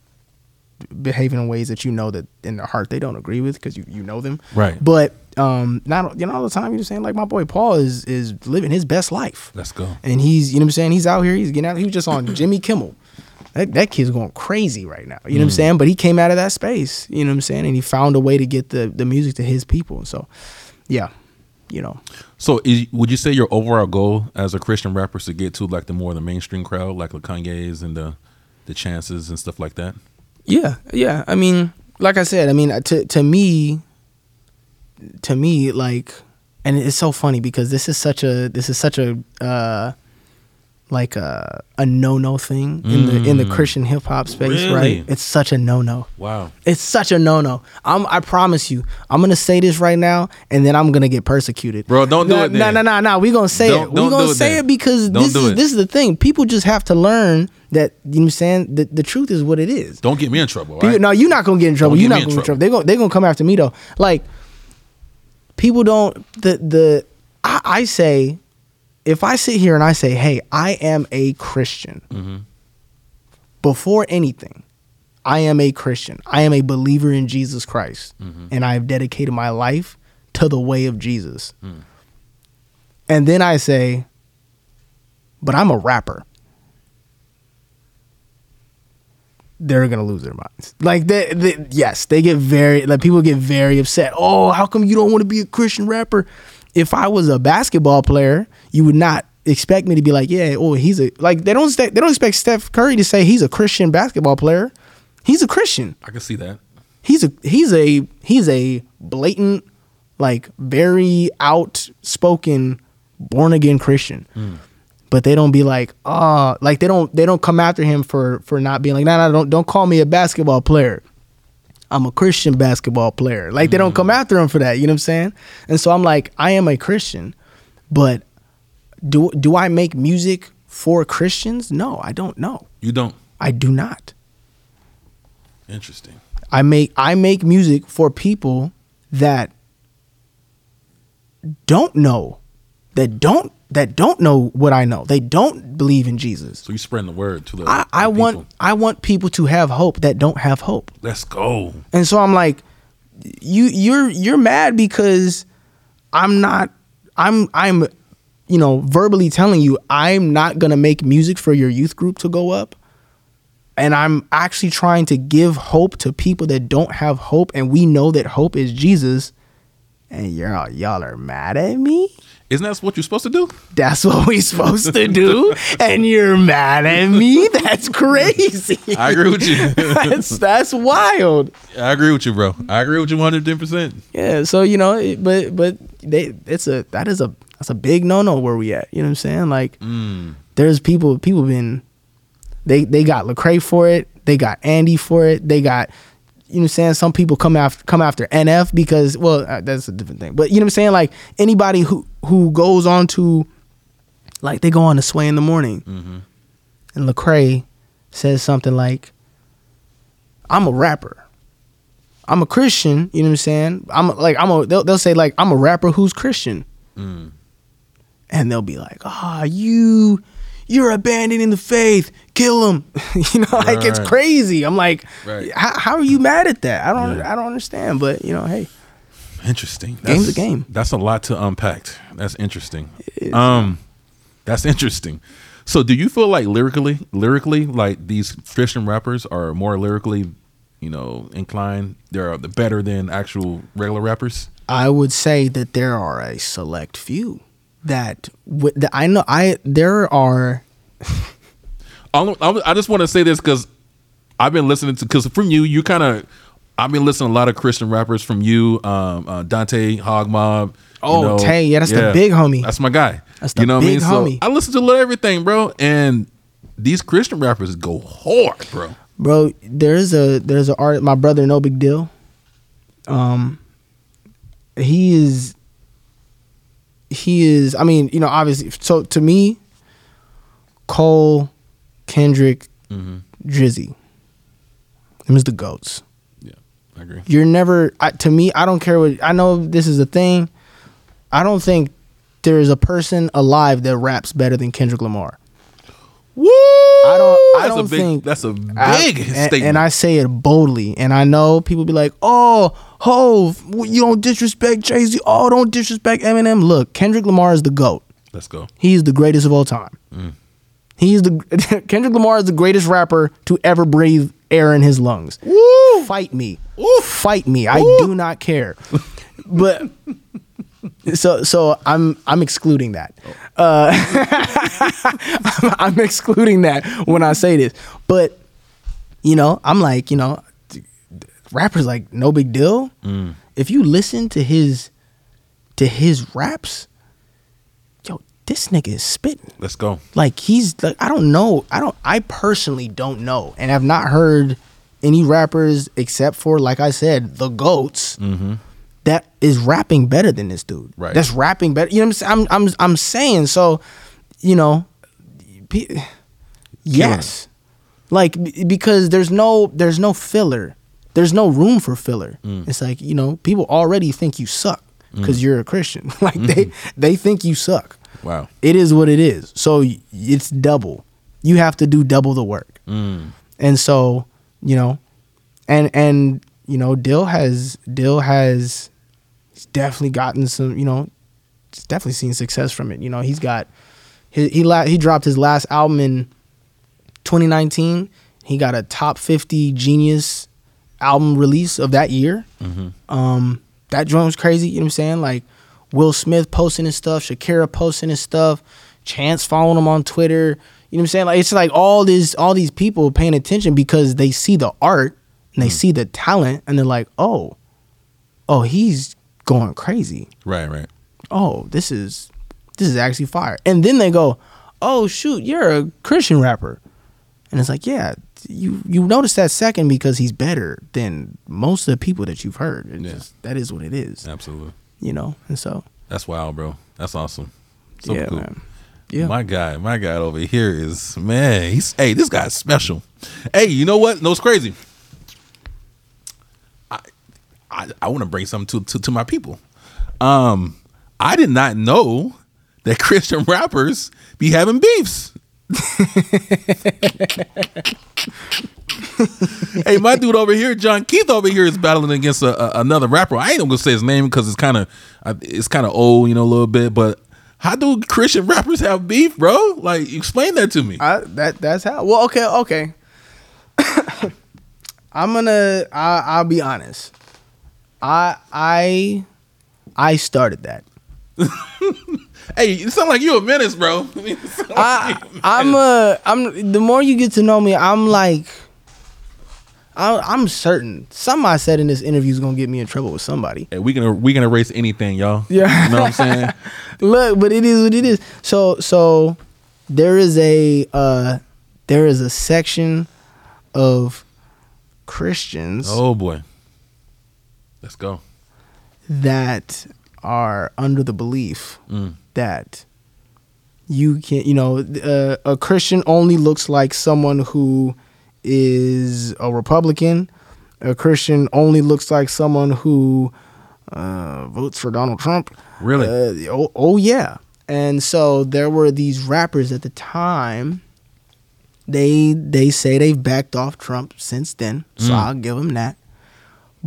behaving in ways that you know that in their heart they don't agree with because you, you know them. Right. But um, not you know all the time you're just saying like my boy Paul is is living his best life. Let's go. And he's you know what I'm saying he's out here he's getting out he was just on Jimmy Kimmel. That that kid's going crazy right now. You know mm. what I'm saying? But he came out of that space. You know what I'm saying? And he found a way to get the the music to his people. So yeah. You know. So is, would you say your overall goal as a Christian rapper is to get to like the more the mainstream crowd, like the Kanye's and the the Chances and stuff like that? Yeah, yeah. I mean, like I said, I mean, to to me, to me, like, and it's so funny because this is such a this is such a uh, like a a no no thing mm. in the in the Christian hip hop space, really? Right? It's such a no no. Wow, it's such a no no. I'm I promise you, I'm gonna say this right now, and then I'm gonna get persecuted, bro. Don't do no, it. No, no, no, no. We gonna say don't, it. We gonna it say then. It because don't this is it. This is the thing. People just have to learn. That you know what I'm saying the, the truth is what it is. Don't get me in trouble. People, right? No, you're not gonna get in trouble. Don't you're not gonna get in trouble. They're gonna they're gonna come after me though. Like people don't the the I, I say if I sit here and I say, hey, I am a Christian, mm-hmm. before anything, I am a Christian. I am a believer in Jesus Christ, mm-hmm. and I have dedicated my life to the way of Jesus. Mm. And then I say, but I'm a rapper. They're gonna lose their minds. Like they, they, yes, they get very like people get very upset. Oh, how come you don't want to be a Christian rapper? If I was a basketball player, you would not expect me to be like, yeah, oh, he's a like they don't st- they don't expect Steph Curry to say he's a Christian basketball player. He's a Christian. I can see that. He's a he's a he's a blatant, like very outspoken, born again Christian. Mm. But they don't be like, ah, oh, like they don't they don't come after him for for not being like, no, nah, no, nah, don't don't call me a basketball player. I'm a Christian basketball player. Like mm-hmm. they don't come after him for that. You know what I'm saying? And so I'm like, I am a Christian, but do do I make music for Christians? No, I don't know. You don't. I do not. Interesting. I make I make music for people that don't know, that don't. that don't know what I know. They don't believe in Jesus. So you spreading the word to the I, I to people. want I want people to have hope that don't have hope. Let's go. And so I'm like, you you're you're mad because I'm not I'm I'm you know, verbally telling you I'm not gonna make music for your youth group to go up. And I'm actually trying to give hope to people that don't have hope, and we know that hope is Jesus, and y'all y'all are mad at me? Isn't that what you're supposed to do? That's what we're supposed to do, and you're mad at me? That's crazy. I agree with you. that's that's wild. I agree with you, bro. I agree with you one hundred ten percent. Yeah. So you know, but but they it's a that is a that's a big no no where we at. You know what I'm saying? Like, mm. there's people people been they they got Lecrae for it. They got Andy for it. They got. You know what I'm saying? Some people come after come after N F because, well, that's a different thing. But you know what I'm saying? Like anybody who, who goes on to, like they go on to Sway in the Morning, mm-hmm. and Lecrae says something like, "I'm a rapper, I'm a Christian." You know what I'm saying? I'm like I'm a they'll, they'll say like I'm a rapper who's Christian, mm. and they'll be like, "Ah, oh, you, you're abandoning the faith. Kill him." You know, like right. It's crazy. I'm like, right. how, how are you mad at that? I don't, yeah. I don't understand. But you know, hey, interesting. That's, game's a game. That's a lot to unpack. That's interesting. Um, that's interesting. So, do you feel like lyrically, lyrically, like these Christian rappers are more lyrically, you know, inclined? They're better than actual regular rappers. I would say that there are a select few that with the, I know. I there are. I just want to say this because I've been listening to, because from you, you kind of, I've been listening to a lot of Christian rappers from you, um, uh, Dante, Hog Mob. Oh, you know, Tay, yeah, that's yeah, the big homie. That's my guy. That's the you know big what I mean? homie. So I listen to everything, bro, and these Christian rappers go hard, bro. Bro, there's a there's an artist, my brother, No Big Deal. Um, he is, he is, I mean, you know, obviously, so to me, Cole, Kendrick, mm-hmm. Drizzy, them is the GOATs. Yeah, I agree. You're never, I, to me, I don't care what, I know this is a thing. I don't think there is a person alive that raps better than Kendrick Lamar. Woo! I don't. I that's don't a big, think that's a big I, statement, and, and I say it boldly. And I know people be like, "Oh, Hov, you don't disrespect Jay Z. Oh, don't disrespect Eminem." Look, Kendrick Lamar is the GOAT. Let's go. He is the greatest of all time. Mm. He is the Kendrick Lamar is the greatest rapper to ever breathe air in his lungs. Woo! Fight me. Woo! Fight me. Woo! I do not care. But. So so I'm I'm excluding that. Oh. Uh, I'm, I'm excluding that when I say this. But you know, I'm like, you know, rappers like No Big Deal. Mm. If you listen to his to his raps, yo, this nigga is spitting. Let's go. Like he's like I don't know. I don't I personally don't know and have not heard any rappers except for, like I said, the GOATs. Mm-hmm. That is rapping better than this dude. Right. That's rapping better. You know what I'm saying? I'm I'm I'm saying so, you know, pe- yes. Yeah. Like b- because there's no there's no filler. There's no room for filler. Mm. It's like, you know, people already think you suck because mm. you're a Christian. Like mm-hmm. they they think you suck. Wow. It is what it is. So it's double. You have to do double the work. Mm. And so, you know, and and you know, Dill has Dill has He's definitely gotten some, you know, he's definitely seen success from it. You know, he's got, he he, la- he dropped his last album in twenty nineteen. He got a top fifty Genius album release of that year. Mm-hmm. Um, that joint was crazy, you know what I'm saying? Like Will Smith posting his stuff, Shakira posting his stuff, Chance following him on Twitter. You know what I'm saying? Like it's like all this, all these people paying attention because they see the art and they mm-hmm. see the talent and they're like, oh, oh, he's going crazy. Right, right. Oh, this is this is actually fire. And then they go, oh shoot, you're a Christian rapper. And it's like, yeah, you you notice that second because he's better than most of the people that you've heard. It's yeah. just, that is what it is. Absolutely. You know, and so that's wild, bro. That's awesome. So yeah, cool. Man. Yeah. My guy, my guy over here is man, he's hey, this guy's special. Hey, you know what? No, it's crazy. I, I want to bring something to, to, to my people. Um, I did not know that Christian rappers be having beefs. Hey, my dude over here, Jon Keith over here, is battling against a, a, another rapper. I ain't gonna say his name because it's kind of it's kind of old, you know, a little bit. But how do Christian rappers have beef, bro? Like, explain that to me. I, that that's how. Well, okay, okay. I'm gonna. I, I'll be honest. I I I started that. Hey, it sounds like you a menace, bro. I mean, like I, a menace. I'm a I'm. The more you get to know me, I'm like, I, I'm certain something I said in this interview is gonna get me in trouble with somebody. Hey, we can we can erase anything, y'all. Yeah, you know what I'm saying. Look, but it is what it is. So so there is a uh, there is a section of Christians. Oh boy. Let's go. That are under the belief mm. that you can, you know, uh, a Christian only looks like someone who is a Republican. A Christian only looks like someone who uh, votes for Donald Trump. Really? Uh, oh, oh, yeah. And so there were these rappers at the time. They they say they've backed off Trump since then, so mm. I'll give them that.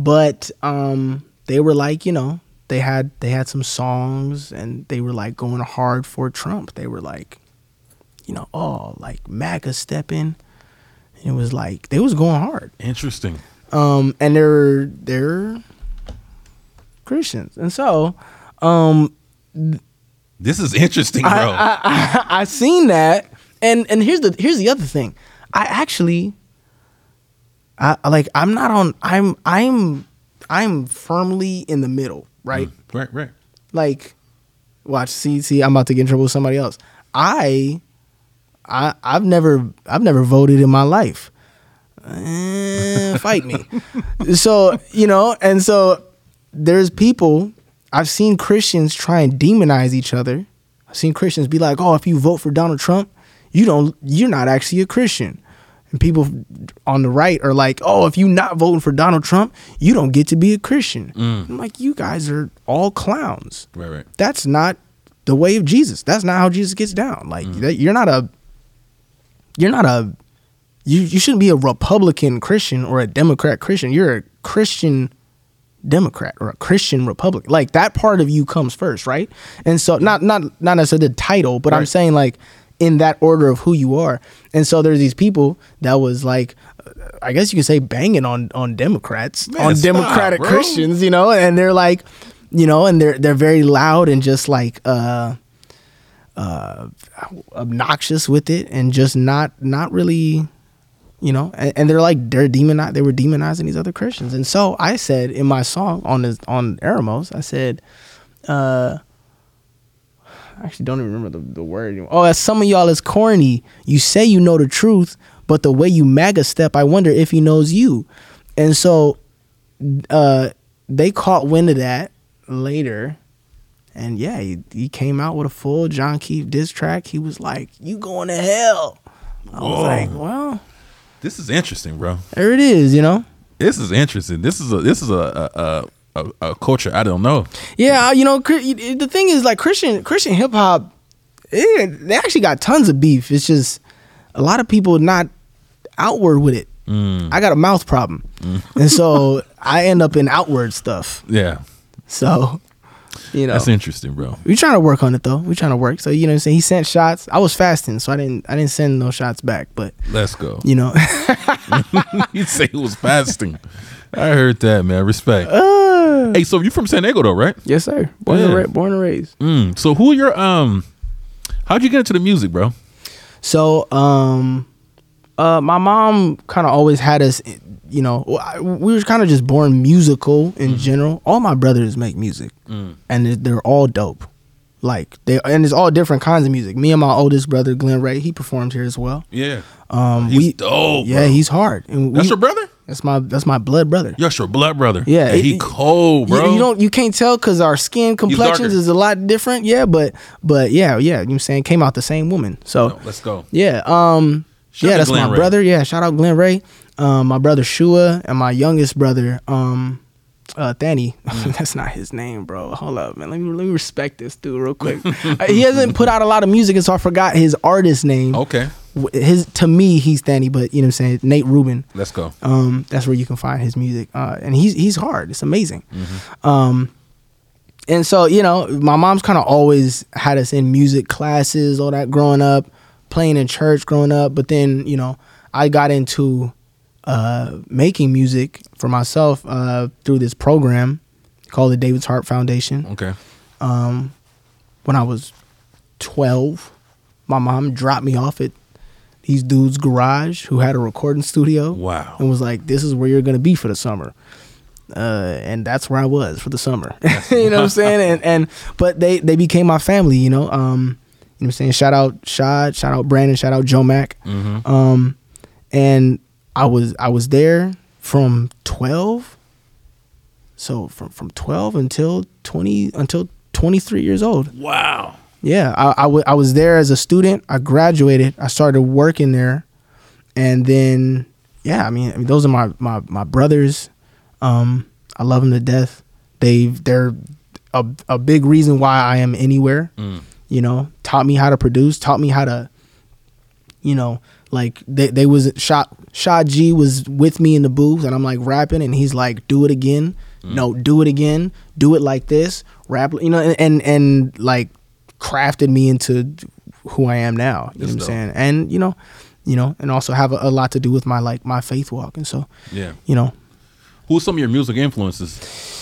But um, they were like, you know, they had they had some songs and they were like going hard for Trump. They were like, you know, oh, like MAGA stepping. And it was like they was going hard. Interesting. Um, and they're they're Christians, and so um, this is interesting, bro. I, I, I, I seen that, and and here's the here's the other thing. I actually. I like I'm not on I'm I'm I'm firmly in the middle, right? Mm, right, right. Like watch see see I'm about to get in trouble with somebody else. I I I've never I've never voted in my life. eh, fight me. So, you know, and so there's people, I've seen Christians try and demonize each other. I've seen Christians be like, oh, if you vote for Donald Trump, you don't, you're not actually a Christian. And people on the right are like, oh, if you're not voting for Donald Trump, you don't get to be a Christian. Mm. I'm like, you guys are all clowns. Right, right. That's not the way of Jesus. That's not how Jesus gets down. Like, mm. that, you're not a, you're not a, you, you shouldn't be a Republican Christian or a Democrat Christian. You're a Christian Democrat or a Christian Republican. Like, that part of you comes first, right? And so, not not not necessarily the title, but right. I'm saying, like, in that order of who you are. And so there's these people that was like, I guess you could say banging on on Democrats, man, on stop, Democratic bro. Christians, you know, and they're like, you know, and they're they're very loud and just like uh uh obnoxious with it and just not not really, you know, and, and they're like they're demoni- they were demonizing these other Christians. And so I said in my song on this, on Eremos, I said, uh I actually don't even remember the, the word anymore. Oh, as some of y'all is corny. You say you know the truth, but the way you MAGA step, I wonder if he knows you. And so uh, they caught wind of that later. And yeah, he, he came out with a full Jon Keith diss track. He was like, you going to hell. I Whoa. was like, well. This is interesting, bro. There it is, you know. This is interesting. This is a, this is a, a, a A, a culture I don't know. Yeah, you know, the thing is, like, Christian Christian hip hop, yeah, they actually got tons of beef. It's just a lot of people not outward with it. Mm. I got a mouth problem, mm. and so I end up in outward stuff. Yeah. So, you know, that's interesting, bro. We're trying to work on it though. We're trying to work. So, you know what I'm saying? He sent shots. I was fasting, so I didn't I didn't send no shots back. But let's go. You know, you'd say he was fasting. I heard that, man. Respect. Uh, hey, so you from San Diego though, right? Yes, sir. Born, yeah. and, ra- born and raised. Mm, so who are your um? How'd you get into the music, bro? So um, uh, my mom kind of always had us. You know, we were kind of just born musical in mm. general. All my brothers make music, mm. and they're all dope. Like they and it's all different kinds of music. Me and my oldest brother, Glenn Ray, he performed here as well. Yeah, um, he's we dope. Yeah, bro. He's hard. And that's we, your brother. That's my that's my blood brother. That's your blood brother. Yeah, and it, he cold, bro. You, you don't you can't tell because our skin complexions is a lot different. Yeah, but but yeah yeah, you know what I'm saying, came out the same woman. So no, let's go. Yeah, um, shout yeah, that's Glenn my Ray. brother. Yeah, shout out Glenn Ray. Um, my brother Shua and my youngest brother, um. Uh, Danny, mm. that's not his name, bro. Hold up, man. Let me let me respect this dude real quick. He hasn't put out a lot of music, and so I forgot his artist name. Okay, his to me, he's Danny, but you know what I'm saying. Nate Rubin. Let's go. Um, that's where you can find his music, uh, and he's he's hard. It's amazing. Mm-hmm. Um, and so you know, my mom's kind of always had us in music classes, all that growing up, playing in church growing up. But then you know, I got into uh, making music for myself uh, through this program called the David's Harp Foundation. Okay. Um, when I was twelve, my mom dropped me off at these dudes' garage who had a recording studio. Wow. And was like, this is where you're going to be for the summer. Uh, and that's where I was for the summer. You know what I'm saying? And, and but they, they became my family, you know. Um, you know what I'm saying? Shout out Shad, shout out Brandon, shout out Joe Mack. Mm-hmm. Um, and I was I was there from twelve, so from, from twelve until twenty until twenty three years old. Wow. Yeah, I, I, w- I was there as a student. I graduated. I started working there, and then yeah, I mean, I mean those are my my my brothers. Um, I love them to death. They they're a a big reason why I am anywhere. Mm. You know, taught me how to produce. Taught me how to, you know. Like they, they was shot. Shot G was with me in the booth, and I'm like rapping, and he's like, "Do it again, mm. no, do it again, do it like this, rap." You know, and and, and like crafted me into who I am now. You That's know what dope. I'm saying? And you know, you know, and also have a, a lot to do with my like my faith walk, and so yeah, you know. Who's some of your music influences?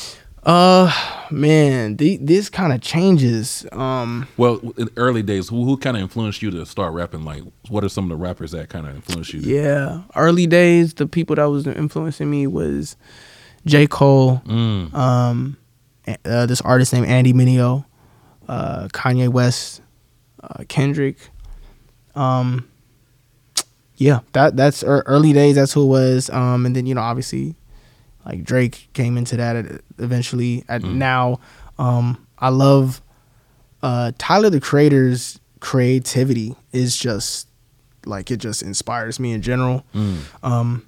Uh, man, the, this kind of changes. Um, well, in early days, who, who kind of influenced you to start rapping? Like, what are some of the rappers that kind of influenced you? Yeah, early days, the people that was influencing me was J. Cole, mm. um, uh, this artist named Andy Mineo, uh, Kanye West, uh, Kendrick. Um, yeah, that that's early days. That's who it was. Um, and then, you know, obviously, like Drake came into that eventually. At mm. now, um, I love uh, Tyler the Creator's creativity is just like it just inspires me in general. Mm. Um,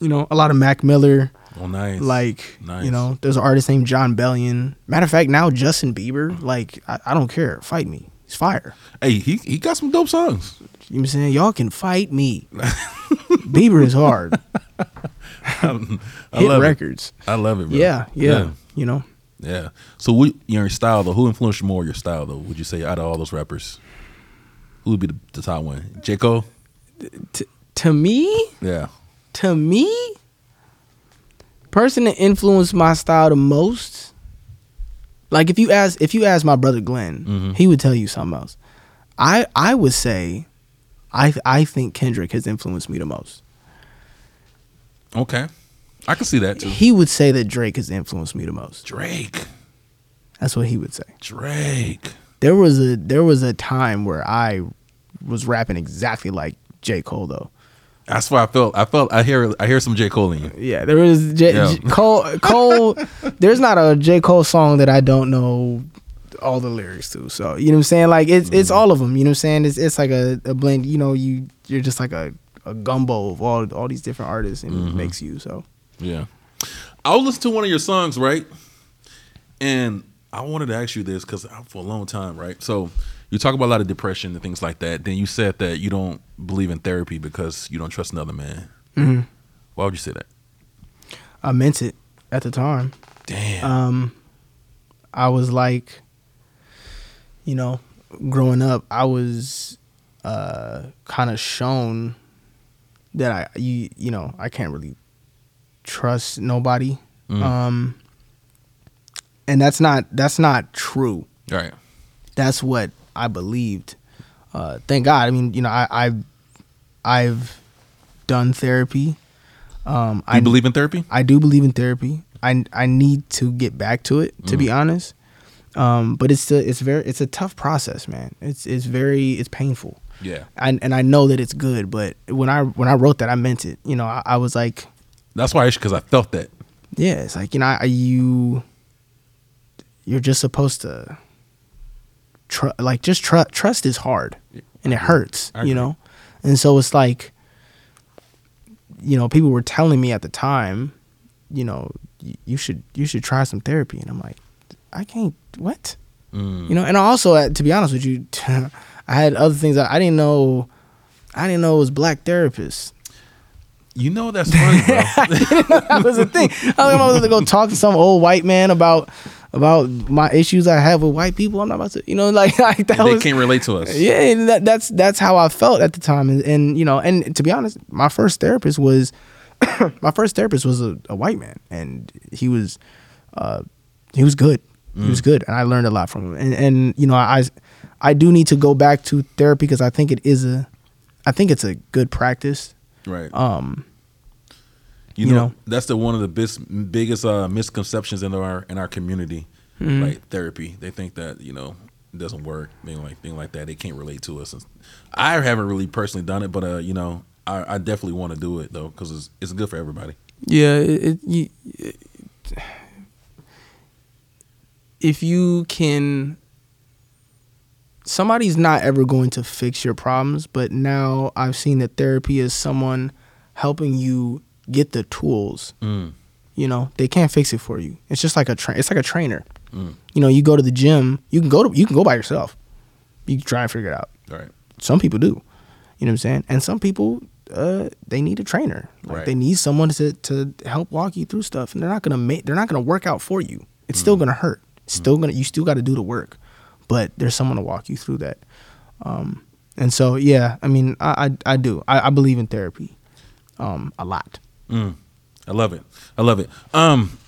you know, a lot of Mac Miller. Oh, nice. Like, nice. You know, there's an artist named John Bellion. Matter of fact, now Justin Bieber. Like, I, I don't care. Fight me. He's fire. Hey, he he got some dope songs. You know what I'm saying? Y'all can fight me. Bieber is hard. I, I Hit love records. It. I love it, bro. Yeah, yeah, yeah. You know? Yeah. So, what, your style, though, who influenced you more your style, though, would you say, out of all those rappers? Who would be the, the top one? J. Cole? T- to me? Yeah. To me? Person that influenced my style the most, like if you ask if you ask my brother Glenn, mm-hmm. he would tell you something else. I I would say, I I think Kendrick has influenced me the most. Okay, I can see that too. He would say that Drake has influenced me the most. Drake, that's what he would say. Drake. There was a there was a time where I was rapping exactly like J. Cole though. That's why I felt. I felt. I hear. I hear some J. Cole in you. Yeah, there is J. Yeah. J. Cole. Cole. There's not a J. Cole song that I don't know all the lyrics to. So you know what I'm saying. Like it's mm. it's all of them. You know what I'm saying. It's it's like a, a blend. You know you you're just like a, a gumbo of all all these different artists and mm-hmm. it makes you. So yeah, I was listening to one of your songs, right? And I wanted to ask you this because for a long time, right? So. You talk about a lot of depression and things like that. Then you said that you don't believe in therapy because you don't trust another man. Mm-hmm. Why would you say that? I meant it at the time. Damn. Um, I was like, you know, growing up, I was uh, kind of shown that I, you, you know, I can't really trust nobody. Mm. Um, and that's not that's not true. Right. That's what. I believed. Uh, thank God. I mean, you know, I, I've I've done therapy. Um, do you I believe in therapy? I do believe in therapy. I, I need to get back to it, to mm. be honest. Um, but it's a, it's very it's a tough process, man. It's it's very it's painful. Yeah. And and I know that it's good, but when I when I wrote that, I meant it. You know, I, I was like. That's why I because I felt that. Yeah, it's like you know I, you. You're just supposed to. Tr- like just tr- trust is hard and it hurts, you know? And so it's like, you know, people were telling me at the time, you know, you should, you should try some therapy. And I'm like, I can't, what? Mm. You know? And also uh, to be honest with you, I had other things that I didn't know. I didn't know it was black therapists. You know, that's funny, bro. That was a thing. I was going to go talk to some old white man about, about my issues I have with white people. I'm not about to, you know, like, like that they was, can't relate to us. Yeah, and that, that's that's how I felt at the time, and, and you know, and to be honest, my first therapist was, my first therapist was a, a white man, and he was, uh, he was good, mm. he was good, and I learned a lot from him, and and you know, I, I do need to go back to therapy because I think it is a, I think it's a good practice, right? Um. You know, you know, that's the one of the bis- biggest uh, misconceptions in our in our community, mm-hmm. like therapy. They think that, you know, it doesn't work, thing like thing like that. They can't relate to us. And I haven't really personally done it, but uh, you know, I, I definitely want to do it though because it's it's good for everybody. Yeah, it, it, you, it, if you can, somebody's not ever going to fix your problems, but now I've seen that therapy is someone helping you. Get the tools. Mm. You know, they can't fix it for you. It's just like a tra- it's like a trainer. Mm. You know, you go to the gym, you can go to you can go by yourself. You can try and figure it out. Right. Some people do. You know what I'm saying? And some people uh, they need a trainer. Like right. They need someone to to help walk you through stuff, and they're not going to make they're not going to work out for you. It's mm. still going to hurt. It's mm. still going to you still got to do the work. But there's someone to walk you through that. Um, and so yeah, I mean, I I, I do. I, I believe in therapy. Um, a lot. Mm, I love it. I love it. Um,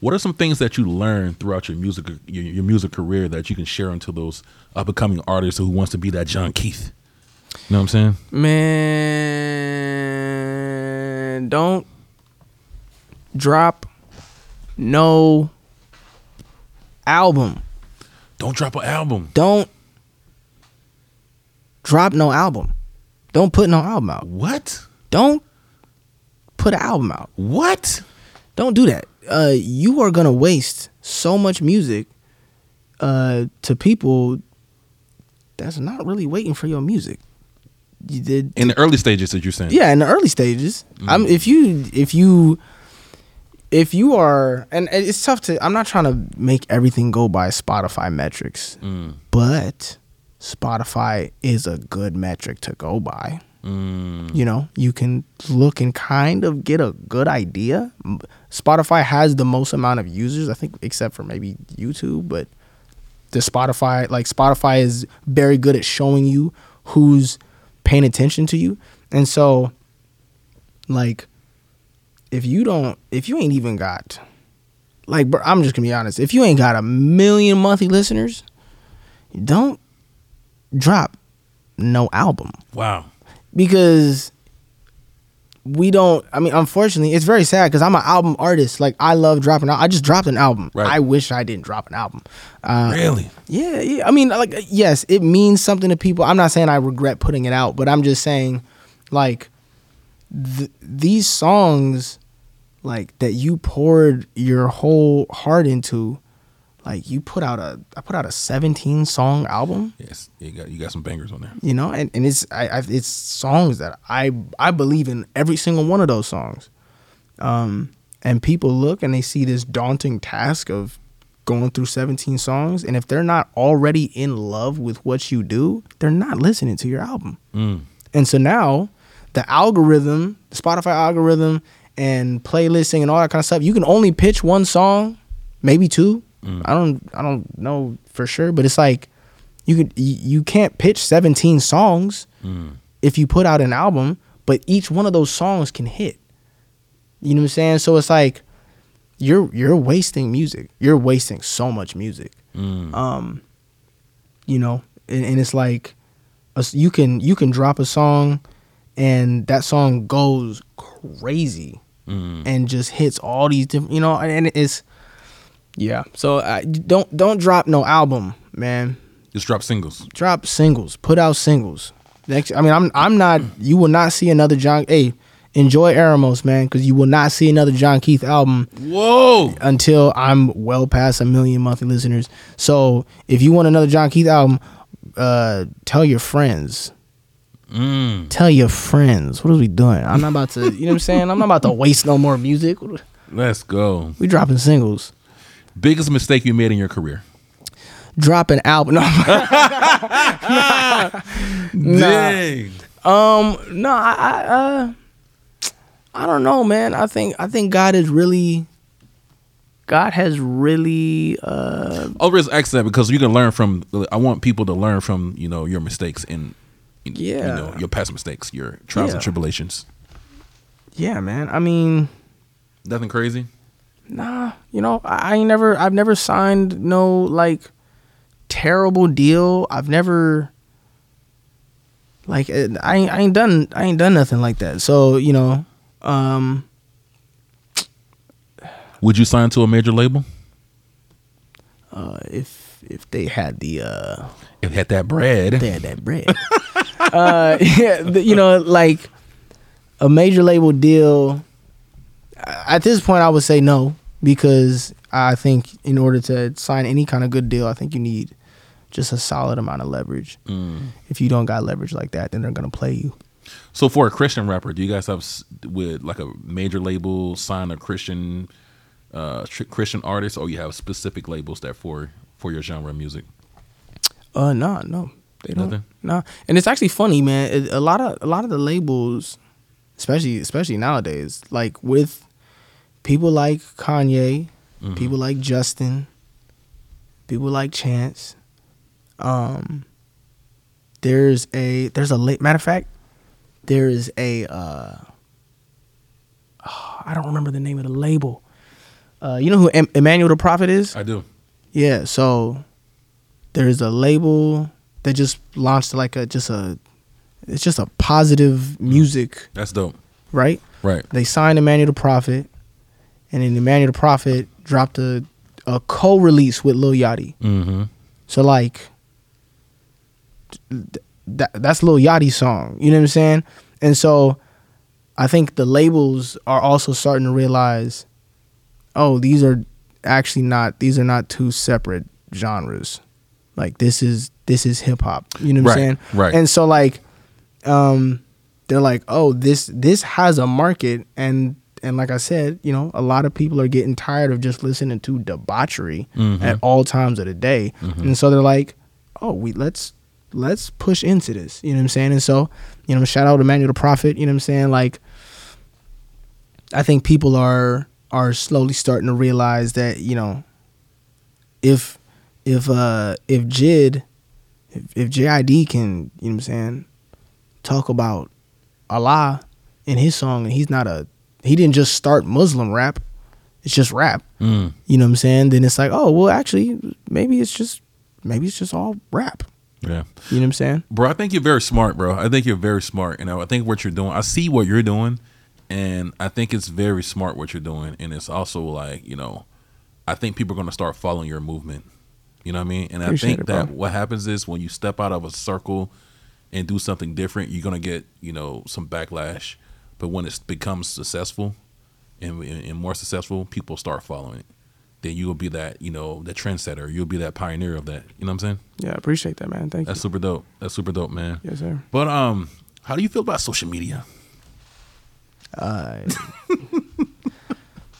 what are some things that you learned throughout your music your, your music career that you can share into those up and coming artists who wants to be that Jon Keith? You know what I'm saying? Man, don't drop no album. Don't drop an album. Don't drop no album. Don't put no album out. What? Don't put an album out. What? Don't do that. Uh, you are gonna waste so much music uh, to people that's not really waiting for your music. You did in the early stages that you're saying. Yeah, in the early stages. Mm. I'm if you if you if you are, and it's tough to. I'm not trying to make everything go by Spotify metrics, mm. but Spotify is a good metric to go by. Mm. You know, you can look and kind of get a good idea. Spotify has the most amount of users, I think, except for maybe YouTube, but the Spotify, like Spotify is very good at showing you who's paying attention to you. And so like if you don't if you ain't even got like bro, I'm just gonna be honest, if you ain't got a million monthly listeners, don't drop no album. Wow. Because we don't, I mean, unfortunately, it's very sad because I'm an album artist. Like, I love dropping out. I just dropped an album. Right. I wish I didn't drop an album. Uh, really? Yeah, yeah. I mean, like, yes, it means something to people. I'm not saying I regret putting it out, but I'm just saying, like, th- these songs, like, that you poured your whole heart into, like, you put out a, I put out a seventeen-song album. Yes, you got you got some bangers on there. You know, and, and it's I, I, it's songs that I I believe in every single one of those songs. Um, and people look and they see this daunting task of going through seventeen songs, and if they're not already in love with what you do, they're not listening to your album. Mm. And so now, the algorithm, the Spotify algorithm, and playlisting and all that kind of stuff, you can only pitch one song, maybe two. Mm. I don't I don't know for sure, but it's like you could you can't pitch seventeen songs mm. if you put out an album, but each one of those songs can hit. You know what I'm saying? So it's like you're you're wasting music. You're wasting so much music. Mm. Um, you know, and, and it's like a, you can you can drop a song and that song goes crazy mm. and just hits all these different, you know, and, and it's yeah, so uh, don't don't drop no album, man. Just drop singles. Drop singles. Put out singles. Next, I mean, I'm I'm not. You will not see another Jon. Hey, enjoy Eremos, man, because you will not see another Jon Keith album. Whoa! Until I'm well past a million monthly listeners. So if you want another Jon Keith album, uh, tell your friends. Mm. Tell your friends. What are we doing? I'm not about to. You know what I'm saying? I'm not about to waste no more music. Let's go. We dropping singles. Biggest mistake you made in your career? Drop an album. No. Dang. Nah. Um. No. I. I, uh, I don't know, man. I think. I think God is really. God has really. Uh, Over his accent, because you can learn from. I want people to learn from you know your mistakes and. and yeah. You know your past mistakes, your trials yeah. and tribulations. Yeah, man. I mean. Nothing crazy. Nah, you know, I ain't never, I've never signed no, like, terrible deal. I've never, like, I ain't, I ain't done, I ain't done nothing like that. So, you know, um. Would you sign to a major label? Uh, if, if they had the, uh. If they had that bread. If they had that bread. uh, yeah, you know, like, a major label deal, at this point I would say no. Because I think in order to sign any kind of good deal, I think you need just a solid amount of leverage. Mm. If you don't got leverage like that, then they're gonna play you. So for a Christian rapper, do you guys have with like a major label sign a Christian uh, tr- Christian artist, or you have specific labels that for for your genre of music? Uh, nah, no, they don't. Nothing? Nah, and it's actually funny, man. It, a lot of a lot of the labels, especially especially nowadays, like with people like Kanye, mm-hmm. people like Justin, people like Chance. Um, there's a there's a late matter of fact, there is a uh, oh, I don't remember the name of the label. Uh, you know who em- Emmanuel the Prophet is? I do. Yeah, so there's a label that just launched like a just a it's just a positive music. That's dope. Right? Right. They signed Emmanuel the Prophet. And then Emmanuel the Prophet dropped a, a co-release with Lil Yachty. Mm-hmm. So, like, th- that that's Lil Yachty's song. You know what I'm saying? And so I think the labels are also starting to realize, oh, these are actually not, these are not two separate genres. Like this is this is hip hop. You know what, right, what I'm saying? Right. And so like um they're like, oh, this this has a market, and and like I said, you know, a lot of people are getting tired of just listening to debauchery mm-hmm. at all times of the day. Mm-hmm. And so they're like, oh, we let's let's push into this. You know what I'm saying? And so, you know, shout out to Emmanuel the Prophet, you know what I'm saying? Like I think people are are slowly starting to realize that, you know, if if uh if Jid if, if J I D can, you know what I'm saying, talk about Allah in his song, and he's not a he didn't just start Muslim rap, it's just rap. Mm. You know what I'm saying? Then it's like, oh, well, actually, maybe it's just, maybe it's just all rap. Yeah. You know what I'm saying? Bro, I think you're very smart, bro. I think you're very smart. And I think what you're doing, I see what you're doing, and I think it's very smart what you're doing. And it's also like, you know, I think people are going to start following your movement. You know what I mean? And Appreciate I think it, that bro. What happens is when you step out of a circle and do something different, you're going to get, you know, some backlash. But when it becomes successful and, and more successful, people start following it. Then you'll be that, you know, that trendsetter. You'll be that pioneer of that. You know what I'm saying? Yeah, I appreciate that, man. Thank That's you. That's super dope. That's super dope, man. Yes, sir. But um, how do you feel about social media? Uh,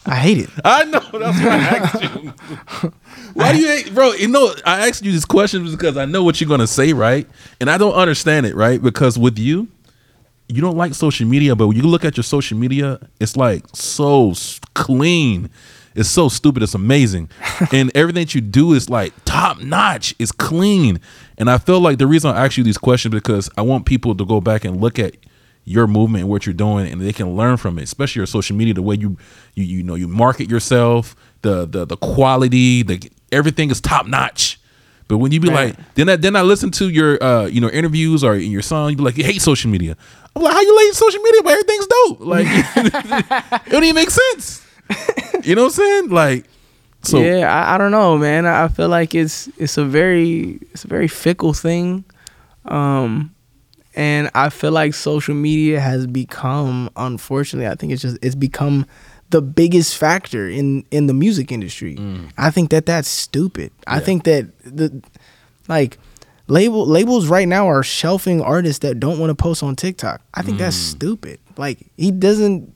I hate it. I know. That's what I asked you. Why do you hate, bro? You know, I asked you this question because I know what you're going to say, right? And I don't understand it, right? Because with you, you don't like social media, but when you look at your social media, it's like so clean. It's so stupid. It's amazing. And everything that you do is like top notch. It's clean. And I feel like the reason I ask you these questions because I want people to go back and look at your movement and what you're doing, and they can learn from it, especially your social media, the way you, you, you know, you market yourself, the, the, the quality, the, everything is top notch. But when you be Man. like, then I, then I listen to your uh, you know, interviews or your song, you be like, you hate social media. I'm like, how you hate social media? But everything's dope. Like, it don't even make sense. You know what I'm saying? Like, so yeah, I, I don't know, man. I feel like it's it's a very it's a very fickle thing, um, and I feel like social media has become, unfortunately, I think it's just it's become the biggest factor in, in the music industry. Mm. I think that that's stupid. Yeah. I think that the like label labels right now are shelving artists that don't want to post on TikTok. I think mm. that's stupid. Like he doesn't.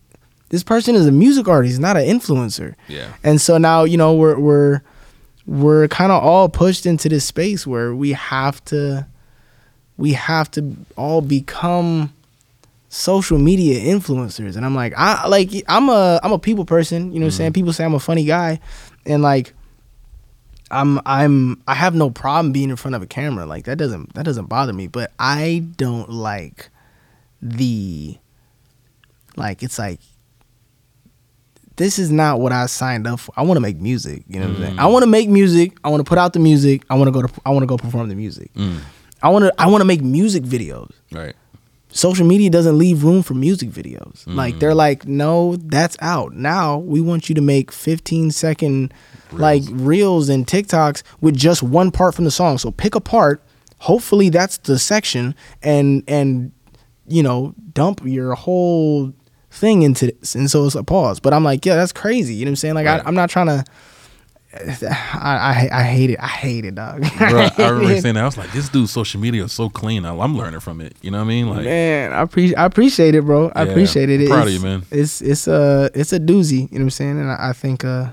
This person is a music artist, he's not an influencer. Yeah. And so now, you know, we're we're we're kind of all pushed into this space where we have to we have to all become social media influencers. And I'm like, I like I'm a I'm a people person, you know what I'm mm-hmm. saying? People say I'm a funny guy, and like I'm I'm I have no problem being in front of a camera. Like that doesn't that doesn't bother me, but I don't like the like it's like this is not what I signed up for. I want to make music, you know what mm. I'm saying? I want to make music, I want to put out the music, I want to go to I want to go perform the music. Mm. I want to I want to make music videos. Right. Social media doesn't leave room for music videos. Mm. Like they're like, no, that's out. Now we want you to make fifteen second reels. Like reels and TikToks with just one part from the song. So pick a part. Hopefully that's the section, and and you know, dump your whole thing into this. And so it's a pause. But I'm like, yeah, that's crazy. You know what I'm saying? Like right. I, I'm not trying to. I, I I hate it. I hate it, dog. Bro, I remember saying that. I was like, this dude's social media is so clean. I, I'm learning from it. You know what I mean? Like, man, I appreciate I appreciate it, bro. I yeah, appreciate it. I'm proud it's, of you, man. It's it's a it's a doozy. You know what I'm saying? And I, I think uh,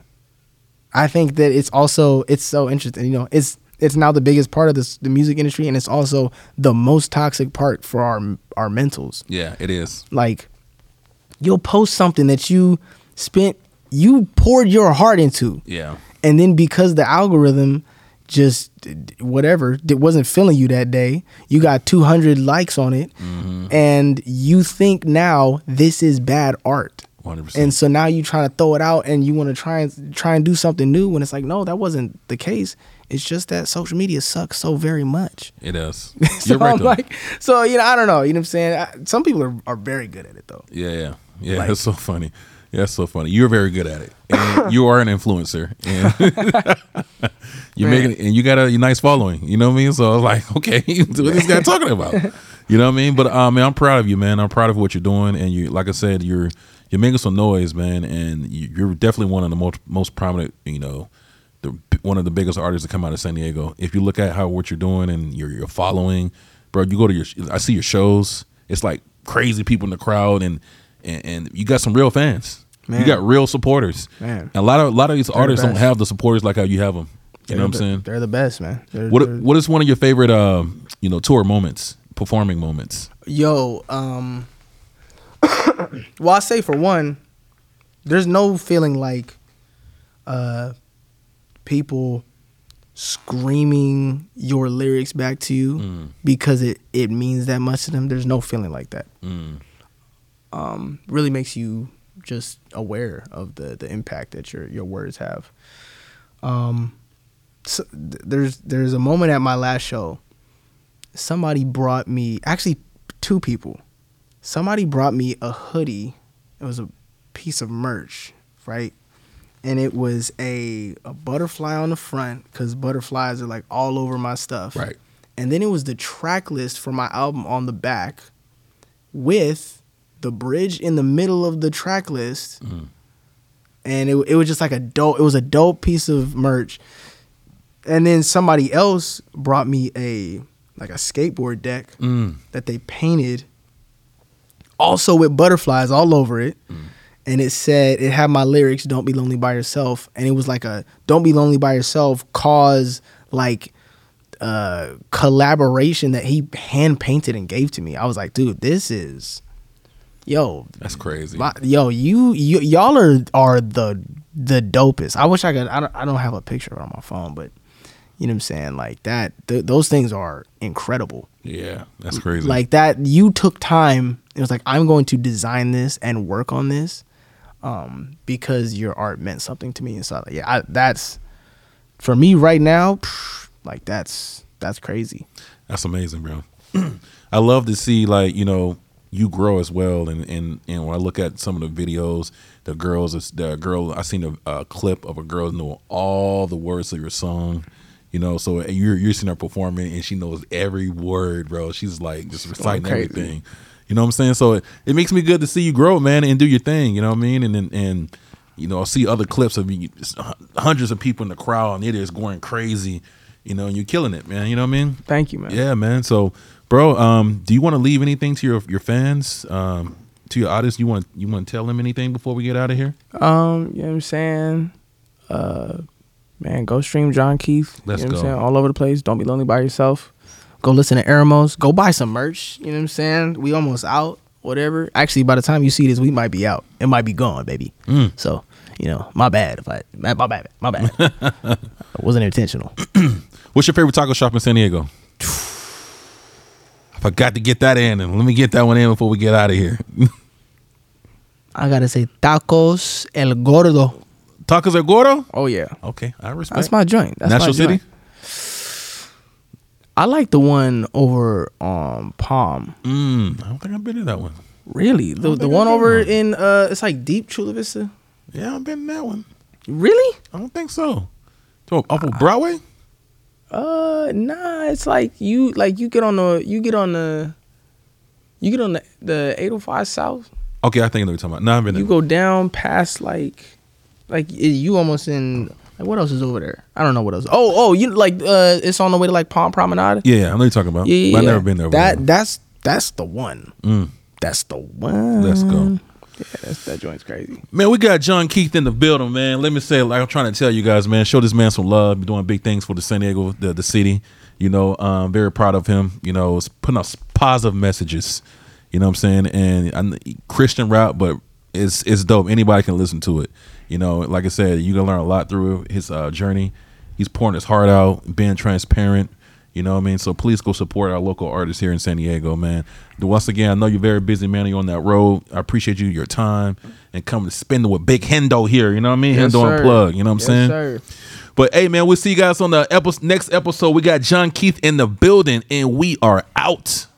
I think that it's also it's so interesting. You know, it's it's now the biggest part of this, the music industry, and it's also the most toxic part for our our mentals. Yeah, it is. Like. You'll post something that you spent, you poured your heart into. Yeah. And then because the algorithm just, whatever, it wasn't feeling you that day, you got two hundred likes on it, mm-hmm. and you think now this is bad art. one hundred percent. And so now you're trying to throw it out, and you want to try and try and do something new when it's like, no, that wasn't the case. It's just that social media sucks so very much. It does. So you're right, I'm though. Like, so, you know, I don't know. You know what I'm saying? I, some people are, are very good at it, though. Yeah, yeah. Yeah, like, that's so funny. Yeah, that's so funny. You're very good at it. And and you are an influencer, and you're right. making, and you got a nice following. You know what I mean? So I was like, okay, what is this guy talking about? You know what I mean? But uh, man, I'm proud of you, man. I'm proud of what you're doing, and you, like I said, you're you're making some noise, man, and you, you're definitely one of the most most prominent, you know, the, one of the biggest artists to come out of San Diego. If you look at how what you're doing and your your following, bro, you go to your, I see your shows. It's like crazy people in the crowd, and and, and you got some real fans. Man. You got real supporters. Man, and a lot of a lot of these they're artists the don't have the supporters like how you have them. You they're know what the, I'm saying? They're the best, man. They're, what they're, what is one of your favorite um, you know, tour moments, performing moments? Yo, um, well, I say for one, there's no feeling like uh, people screaming your lyrics back to you mm. because it, it means that much to them. There's no feeling like that. Mm. Um, really makes you just aware of the, the impact that your, your words have. Um, so th- there's there's a moment at my last show. Somebody brought me, actually two people. Somebody brought me a hoodie. It was a piece of merch, right? And it was a, a butterfly on the front, because butterflies are like all over my stuff. Right. And then it was the track list for my album on the back, with The Bridge in the middle of the track list. Mm. And it it was just like a dope, it was a dope piece of merch. And then somebody else brought me a like a skateboard deck mm. that they painted also with butterflies all over it. Mm. And it said, it had my lyrics, "Don't be lonely by yourself." And it was like a, "Don't be lonely by yourself" cause like uh, collaboration that he hand painted and gave to me. I was like, dude, this is, yo. That's crazy. My, yo, you, you, y'all are, are the the dopest. I wish I could, I don't, I don't have a picture of it on my phone, but you know what I'm saying? Like that, th- those things are incredible. Yeah, that's crazy. Like that, you took time. It was like, I'm going to design this and work on this. Um, because your art meant something to me, and so like, yeah, I, that's for me right now. Pff, like that's that's crazy. That's amazing, bro. I love to see like you know you grow as well, and and, and when I look at some of the videos, the girls, the girl, I seen a, a clip of a girl knowing all the words to your song. You know, so you're you're seeing her performing, and she knows every word, bro. She's like just reciting everything. You know what I'm saying? So it, it makes me good to see you grow, man, and do your thing. You know what I mean? And and, and you know, I see other clips of you, hundreds of people in the crowd, and it is going crazy. You know, and you're killing it, man. You know what I mean? Thank you, man. Yeah, man. So, bro, um, do you want to leave anything to your your fans, um, to your audience? You want you want to tell them anything before we get out of here? Um, you know what I'm saying? Uh, man, go stream Jon Keith. Let's you know what go. I'm saying? All over the place. Don't be lonely by yourself. Go listen to Eremos. Go buy some merch. You know what I'm saying? We almost out. Whatever. Actually, by the time you see this, we might be out. It might be gone, baby. Mm. So, you know, my bad. If I, my bad. My bad. It wasn't intentional. What's your favorite taco shop in San Diego? I forgot to get that in. And let me get that one in before we get out of here. I gotta say Tacos El Gordo. Tacos El Gordo? Oh yeah. Okay, I respect. That's my joint. That's National my City. Joint. I like the one over um, Palm. Mm, I don't think I've been to that one. Really? The the one I've over one. in, uh, it's like Deep Chula Vista? Yeah, I've been to that one. Really? I don't think so. So off of Broadway? Uh, nah, it's like you like you get on the, you get on the, you get on the, the eight oh five South. Okay, I think I know what you're talking about. No, I've been there. You go down past like, like you almost in... What else is over there? I don't know what else. Oh, oh, you like uh, it's on the way to like Palm Promenade. Yeah, yeah, I know you're talking about. Yeah, yeah, but I've never been there. That before. that's that's the one. Mm. That's the one. Let's go. Yeah, that's, that joint's crazy. Man, we got Jon Keith in the building, man. Let me say, like I'm trying to tell you guys, man, show this man some love. You're doing big things for the San Diego, the, the city. You know, um, very proud of him. You know, it's putting out positive messages. You know what I'm saying? And I'm, Christian rap, but it's it's dope. Anybody can listen to it. You know, like I said, you're going to learn a lot through his uh, journey. He's pouring his heart out, being transparent. You know what I mean? So please go support our local artists here in San Diego, man. Once again, I know you're very busy, man. You're on that road. I appreciate you, your time, and coming to spend with Big Hendo here. You know what I mean? Yes, Hendo Unplugged. You know what I'm yes, saying? Sir. But, hey, man, we'll see you guys on the epi- next episode. We got Jon Keith in the building, and we are out.